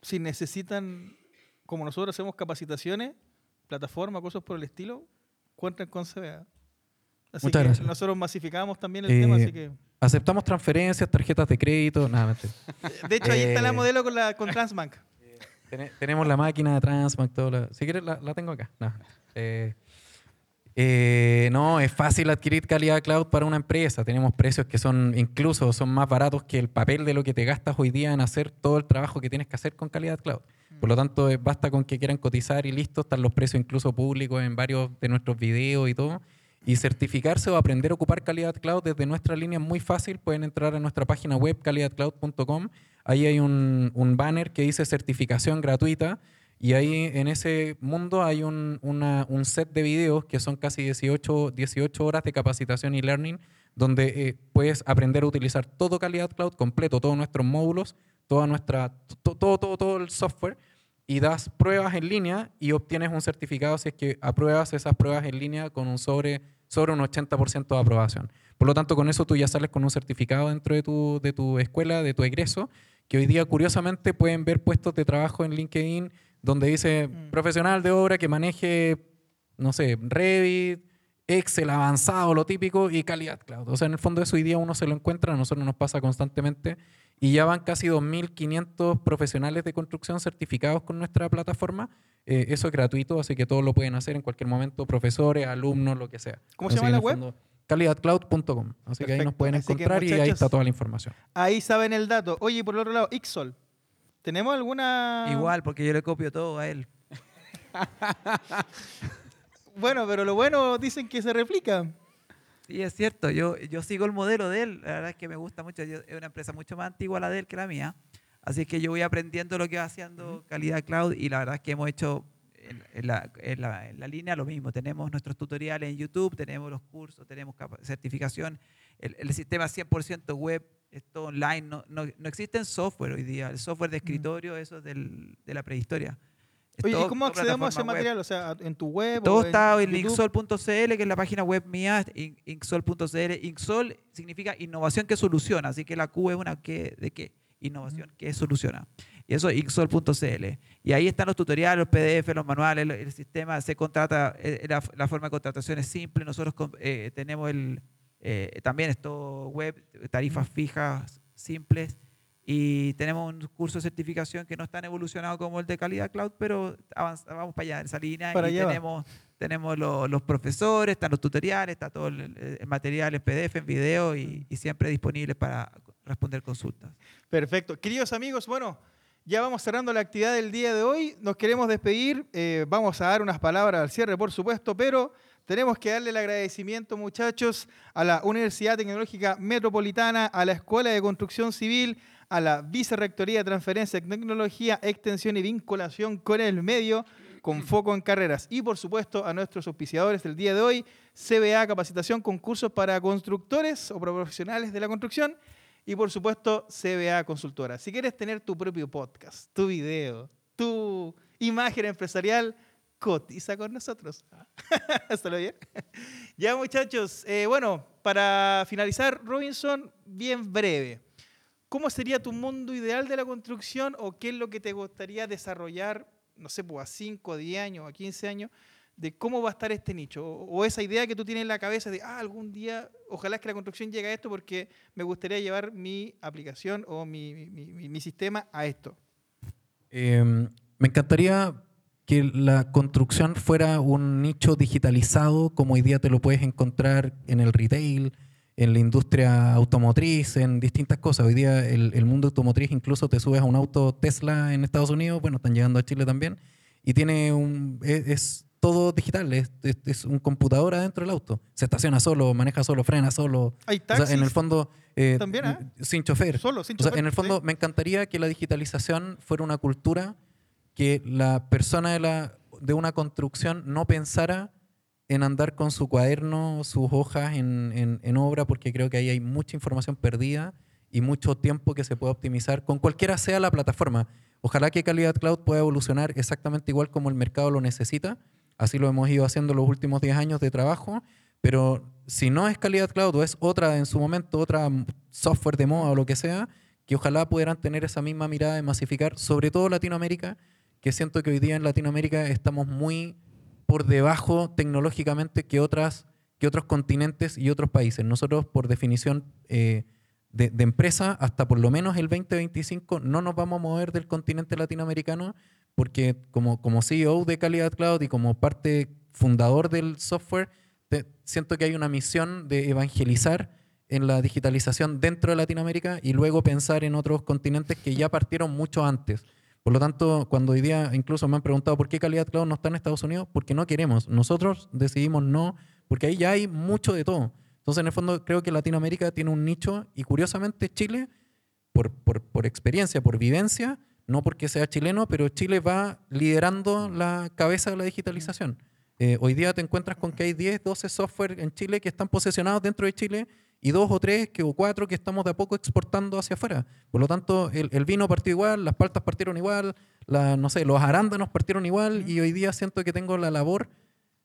Si necesitan, como nosotros hacemos capacitaciones, plataformas, cosas por el estilo, cuenten con CVA. Así muchas que gracias. Nosotros masificamos también el tema, así que... Aceptamos transferencias, tarjetas de crédito, nada. De hecho, ahí está la modelo con Transbank. Tenemos la máquina de Transbank, todo si quieres la tengo acá. No. No, es fácil adquirir Calidad Cloud para una empresa. Tenemos precios que son más baratos que el papel de lo que te gastas hoy día en hacer todo el trabajo que tienes que hacer con Calidad Cloud. Por lo tanto, basta con que quieran cotizar y listo, están los precios incluso públicos en varios de nuestros videos y todo. Y certificarse o aprender a ocupar Calidad Cloud desde nuestra línea es muy fácil. Pueden entrar a nuestra página web calidadcloud.com. Ahí hay un banner que dice certificación gratuita. Y ahí en ese mundo hay un set de videos que son casi 18 horas de capacitación y learning, donde puedes aprender a utilizar todo Calidad Cloud completo, todos nuestros módulos, todo el software, y das pruebas en línea y obtienes un certificado si es que apruebas esas pruebas en línea con un sobre un 80% de aprobación. Por lo tanto, con eso tú ya sales con un certificado dentro de tu escuela, de tu egreso, que hoy día curiosamente pueden ver puestos de trabajo en LinkedIn donde dice profesional de obra que maneje, no sé, Revit, Excel avanzado, lo típico, y Calidad Cloud. O sea, en el fondo eso hoy día uno se lo encuentra, a nosotros nos pasa constantemente, y ya van casi 2.500 profesionales de construcción certificados con nuestra plataforma. Eso es gratuito, así que todos lo pueden hacer en cualquier momento, profesores, alumnos, lo que sea. ¿Cómo se llama la web? CalidadCloud.com. Así que ahí nos pueden encontrar y ahí está toda la información. Ahí saben el dato. Oye, y por el otro lado, INQSOL. ¿Tenemos alguna...? Igual, porque yo le copio todo a él. Bueno, pero lo bueno dicen que se replica. Sí, es cierto. Yo sigo el modelo de él. La verdad es que me gusta mucho. Es una empresa mucho más antigua la de él que la mía. Así que yo voy aprendiendo lo que va haciendo Calidad Cloud, y la verdad es que hemos hecho en la línea lo mismo. Tenemos nuestros tutoriales en YouTube, tenemos los cursos, tenemos certificación. El sistema es 100% web, es todo online. No existe software hoy día. El software de escritorio, eso es de la prehistoria. Oye, ¿y cómo accedemos a ese material? O sea, ¿en tu web? Todo está en INQSOL.cl, que es la página web mía, INQSOL.cl. INQSOL significa innovación que soluciona, así que la Q es una que, ¿de qué? Innovación que soluciona. Y eso es INQSOL.cl. Y ahí están los tutoriales, los PDF, los manuales, el sistema se contrata, la forma de contratación es simple. Nosotros tenemos también esto web, tarifas fijas, simples. Y tenemos un curso de certificación que no es tan evolucionado como el de Calidad Cloud, pero vamos para allá, en esa línea. Y tenemos los profesores, están los tutoriales, está todo el material en PDF, en video, y siempre disponible para responder consultas. Perfecto. Queridos amigos, bueno, ya vamos cerrando la actividad del día de hoy. Nos queremos despedir. Vamos a dar unas palabras al cierre, por supuesto, pero... tenemos que darle el agradecimiento, muchachos, a la Universidad Tecnológica Metropolitana, a la Escuela de Construcción Civil, a la Vicerrectoría de Transferencia, Tecnología, Extensión y Vinculación con el Medio, con foco en carreras. Y, por supuesto, a nuestros auspiciadores del día de hoy, CVA Capacitación, concursos para constructores o profesionales de la construcción, y, por supuesto, CVA Consultora. Si quieres tener tu propio podcast, tu video, tu imagen empresarial, cotiza con nosotros. Hasta luego. Ya, muchachos. Bueno, para finalizar, Robinson, bien breve. ¿Cómo sería tu mundo ideal de la construcción, o qué es lo que te gustaría desarrollar, no sé, pues a 5, 10 años, a 15 años, de cómo va a estar este nicho? O esa idea que tú tienes en la cabeza de, algún día, ojalá es que la construcción llegue a esto porque me gustaría llevar mi aplicación o mi sistema a esto. Me encantaría... que la construcción fuera un nicho digitalizado, como hoy día te lo puedes encontrar en el retail, en la industria automotriz, en distintas cosas. Hoy día el mundo automotriz, incluso te subes a un auto Tesla en Estados Unidos, bueno, están llegando a Chile también, y tiene es todo digital, es un computador adentro del auto. Se estaciona solo, maneja solo, frena solo. Hay taxis. O sea, en el fondo, también, sin chofer. Solo, sin chofer. O sea, en el fondo, sí. Me encantaría que la digitalización fuera una cultura, que la persona de una construcción no pensara en andar con su cuaderno, sus hojas en obra, porque creo que ahí hay mucha información perdida y mucho tiempo que se puede optimizar con cualquiera sea la plataforma. Ojalá que Calidad Cloud pueda evolucionar exactamente igual como el mercado lo necesita. Así lo hemos ido haciendo los últimos 10 años de trabajo, pero si no es Calidad Cloud o es otra en su momento, otra software de moda o lo que sea, que ojalá pudieran tener esa misma mirada de masificar, sobre todo Latinoamérica, que siento que hoy día en Latinoamérica estamos muy por debajo tecnológicamente que otros continentes y otros países. Nosotros, por definición de empresa, hasta por lo menos el 2025 no nos vamos a mover del continente latinoamericano, porque como CEO de Calidad Cloud y como parte fundador del software, siento que hay una misión de evangelizar en la digitalización dentro de Latinoamérica y luego pensar en otros continentes que ya partieron mucho antes. Por lo tanto, cuando hoy día incluso me han preguntado por qué Calidad Cloud no está en Estados Unidos, porque no queremos. Nosotros decidimos no, porque ahí ya hay mucho de todo. Entonces, en el fondo, creo que Latinoamérica tiene un nicho y, curiosamente, Chile, por experiencia, por vivencia, no porque sea chileno, pero Chile va liderando la cabeza de la digitalización. Hoy día te encuentras con que hay 10, 12 software en Chile que están posesionados dentro de Chile y 2 o 3 o 4 que estamos de a poco exportando hacia afuera. Por lo tanto, el vino partió igual, las paltas partieron igual, los arándanos partieron igual, y hoy día siento que tengo la labor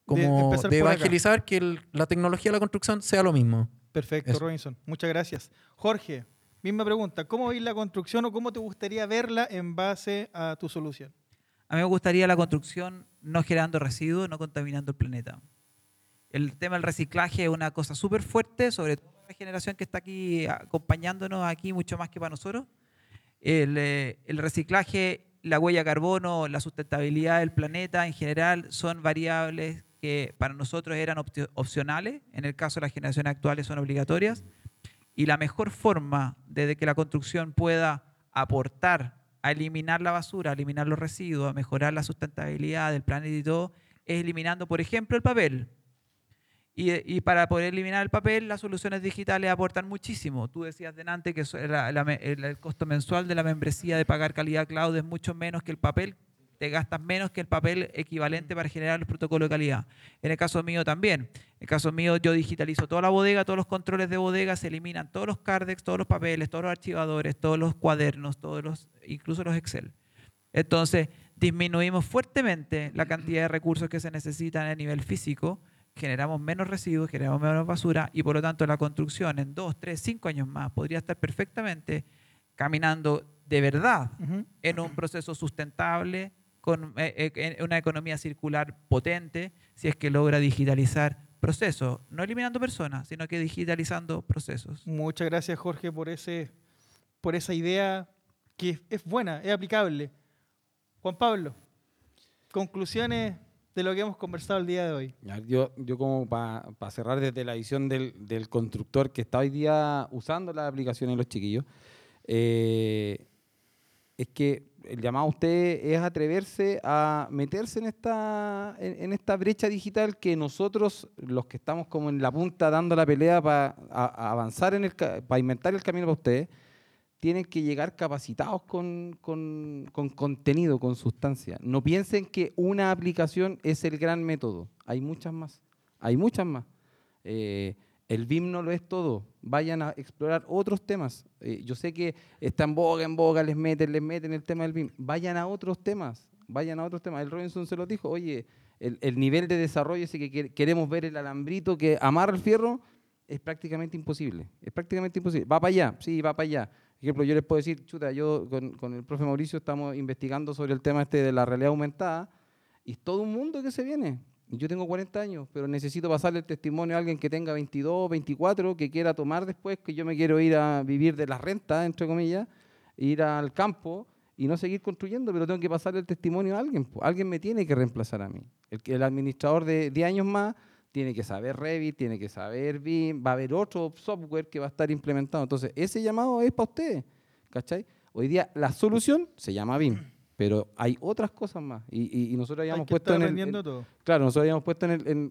como de evangelizar que la tecnología de la construcción sea lo mismo. Perfecto, eso. Robinson, muchas gracias. Jorge, misma pregunta, ¿cómo veis la construcción o cómo te gustaría verla en base a tu solución? A mí me gustaría la construcción no generando residuos, no contaminando el planeta. El tema del reciclaje es una cosa súper fuerte, sobre todo para la generación que está aquí acompañándonos aquí mucho más que para nosotros. El reciclaje, la huella de carbono, la sustentabilidad del planeta en general son variables que para nosotros eran opcionales, en el caso de las generaciones actuales son obligatorias. Y la mejor forma de que la construcción pueda aportar a eliminar la basura, a eliminar los residuos, a mejorar la sustentabilidad del planeta y todo, es eliminando, por ejemplo, el papel. Y para poder eliminar el papel, las soluciones digitales aportan muchísimo. Tú decías delante que el costo mensual de la membresía de pagar Calidad Cloud es mucho menos que el papel. Te gastas menos que el papel equivalente para generar los protocolos de calidad. En el caso mío también. En el caso mío yo digitalizo toda la bodega, todos los controles de bodega, se eliminan todos los cardex, todos los papeles, todos los archivadores, todos los cuadernos, incluso los Excel. Entonces, disminuimos fuertemente la cantidad de recursos que se necesitan a nivel físico, generamos menos residuos, generamos menos basura y por lo tanto la construcción en 2, 3, 5 años más podría estar perfectamente caminando de verdad en un proceso sustentable, con una economía circular potente, si es que logra digitalizar procesos, no eliminando personas, sino que digitalizando procesos. Muchas gracias, Jorge, por esa idea que es buena, es aplicable. Juan Pablo, conclusiones de lo que hemos conversado el día de hoy. Yo como para cerrar desde la visión del constructor que está hoy día usando las aplicaciones, los chiquillos, es que el llamado a usted es atreverse a meterse en esta brecha digital que nosotros, los que estamos como en la punta dando la pelea para avanzar, para inventar el camino para ustedes, tienen que llegar capacitados con contenido, con sustancia. No piensen que una aplicación es el gran método. Hay muchas más. El BIM no lo es todo. Vayan a explorar otros temas. Yo sé que está en boga, les meten el tema del BIM. Vayan a otros temas. El Robinson se lo dijo. Oye, el nivel de desarrollo ese que queremos ver, el alambrito que amarra el fierro, es prácticamente imposible. Va para allá. Sí, va para allá. Por ejemplo, yo les puedo decir, yo con el profe Mauricio estamos investigando sobre el tema de la realidad aumentada y es todo un mundo que se viene. Yo tengo 40 años, pero necesito pasarle el testimonio a alguien que tenga 22, 24, que quiera tomar después, que yo me quiero ir a vivir de la renta, entre comillas, ir al campo y no seguir construyendo, pero tengo que pasarle el testimonio a alguien. Alguien me tiene que reemplazar a mí. El administrador de 10 años más tiene que saber Revit, tiene que saber BIM, va a haber otro software que va a estar implementado. Entonces, ese llamado es para ustedes, ¿cachai? Hoy día la solución se llama BIM. Pero hay otras cosas más. Y nosotros habíamos puesto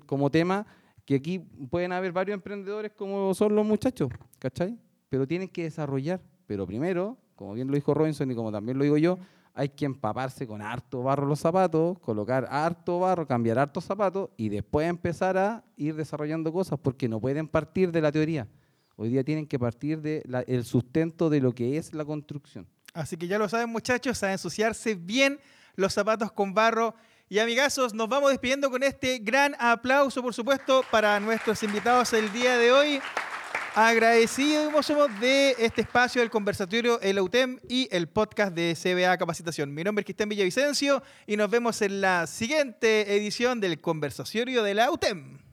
como tema que aquí pueden haber varios emprendedores como son los muchachos, ¿cachai? Pero tienen que desarrollar. Pero primero, como bien lo dijo Robinson y como también lo digo yo, hay que empaparse con harto barro los zapatos, colocar harto barro, cambiar harto zapatos y después empezar a ir desarrollando cosas porque no pueden partir de la teoría. Hoy día tienen que partir del sustento de lo que es la construcción. Así que ya lo saben, muchachos, a ensuciarse bien los zapatos con barro. Y amigazos, nos vamos despidiendo con este gran aplauso, por supuesto, para nuestros invitados el día de hoy. Agradecidos somos de este espacio del conversatorio El UTEM y el podcast de CVA Capacitación. Mi nombre es Cristian Villavicencio y nos vemos en la siguiente edición del conversatorio de la UTEM.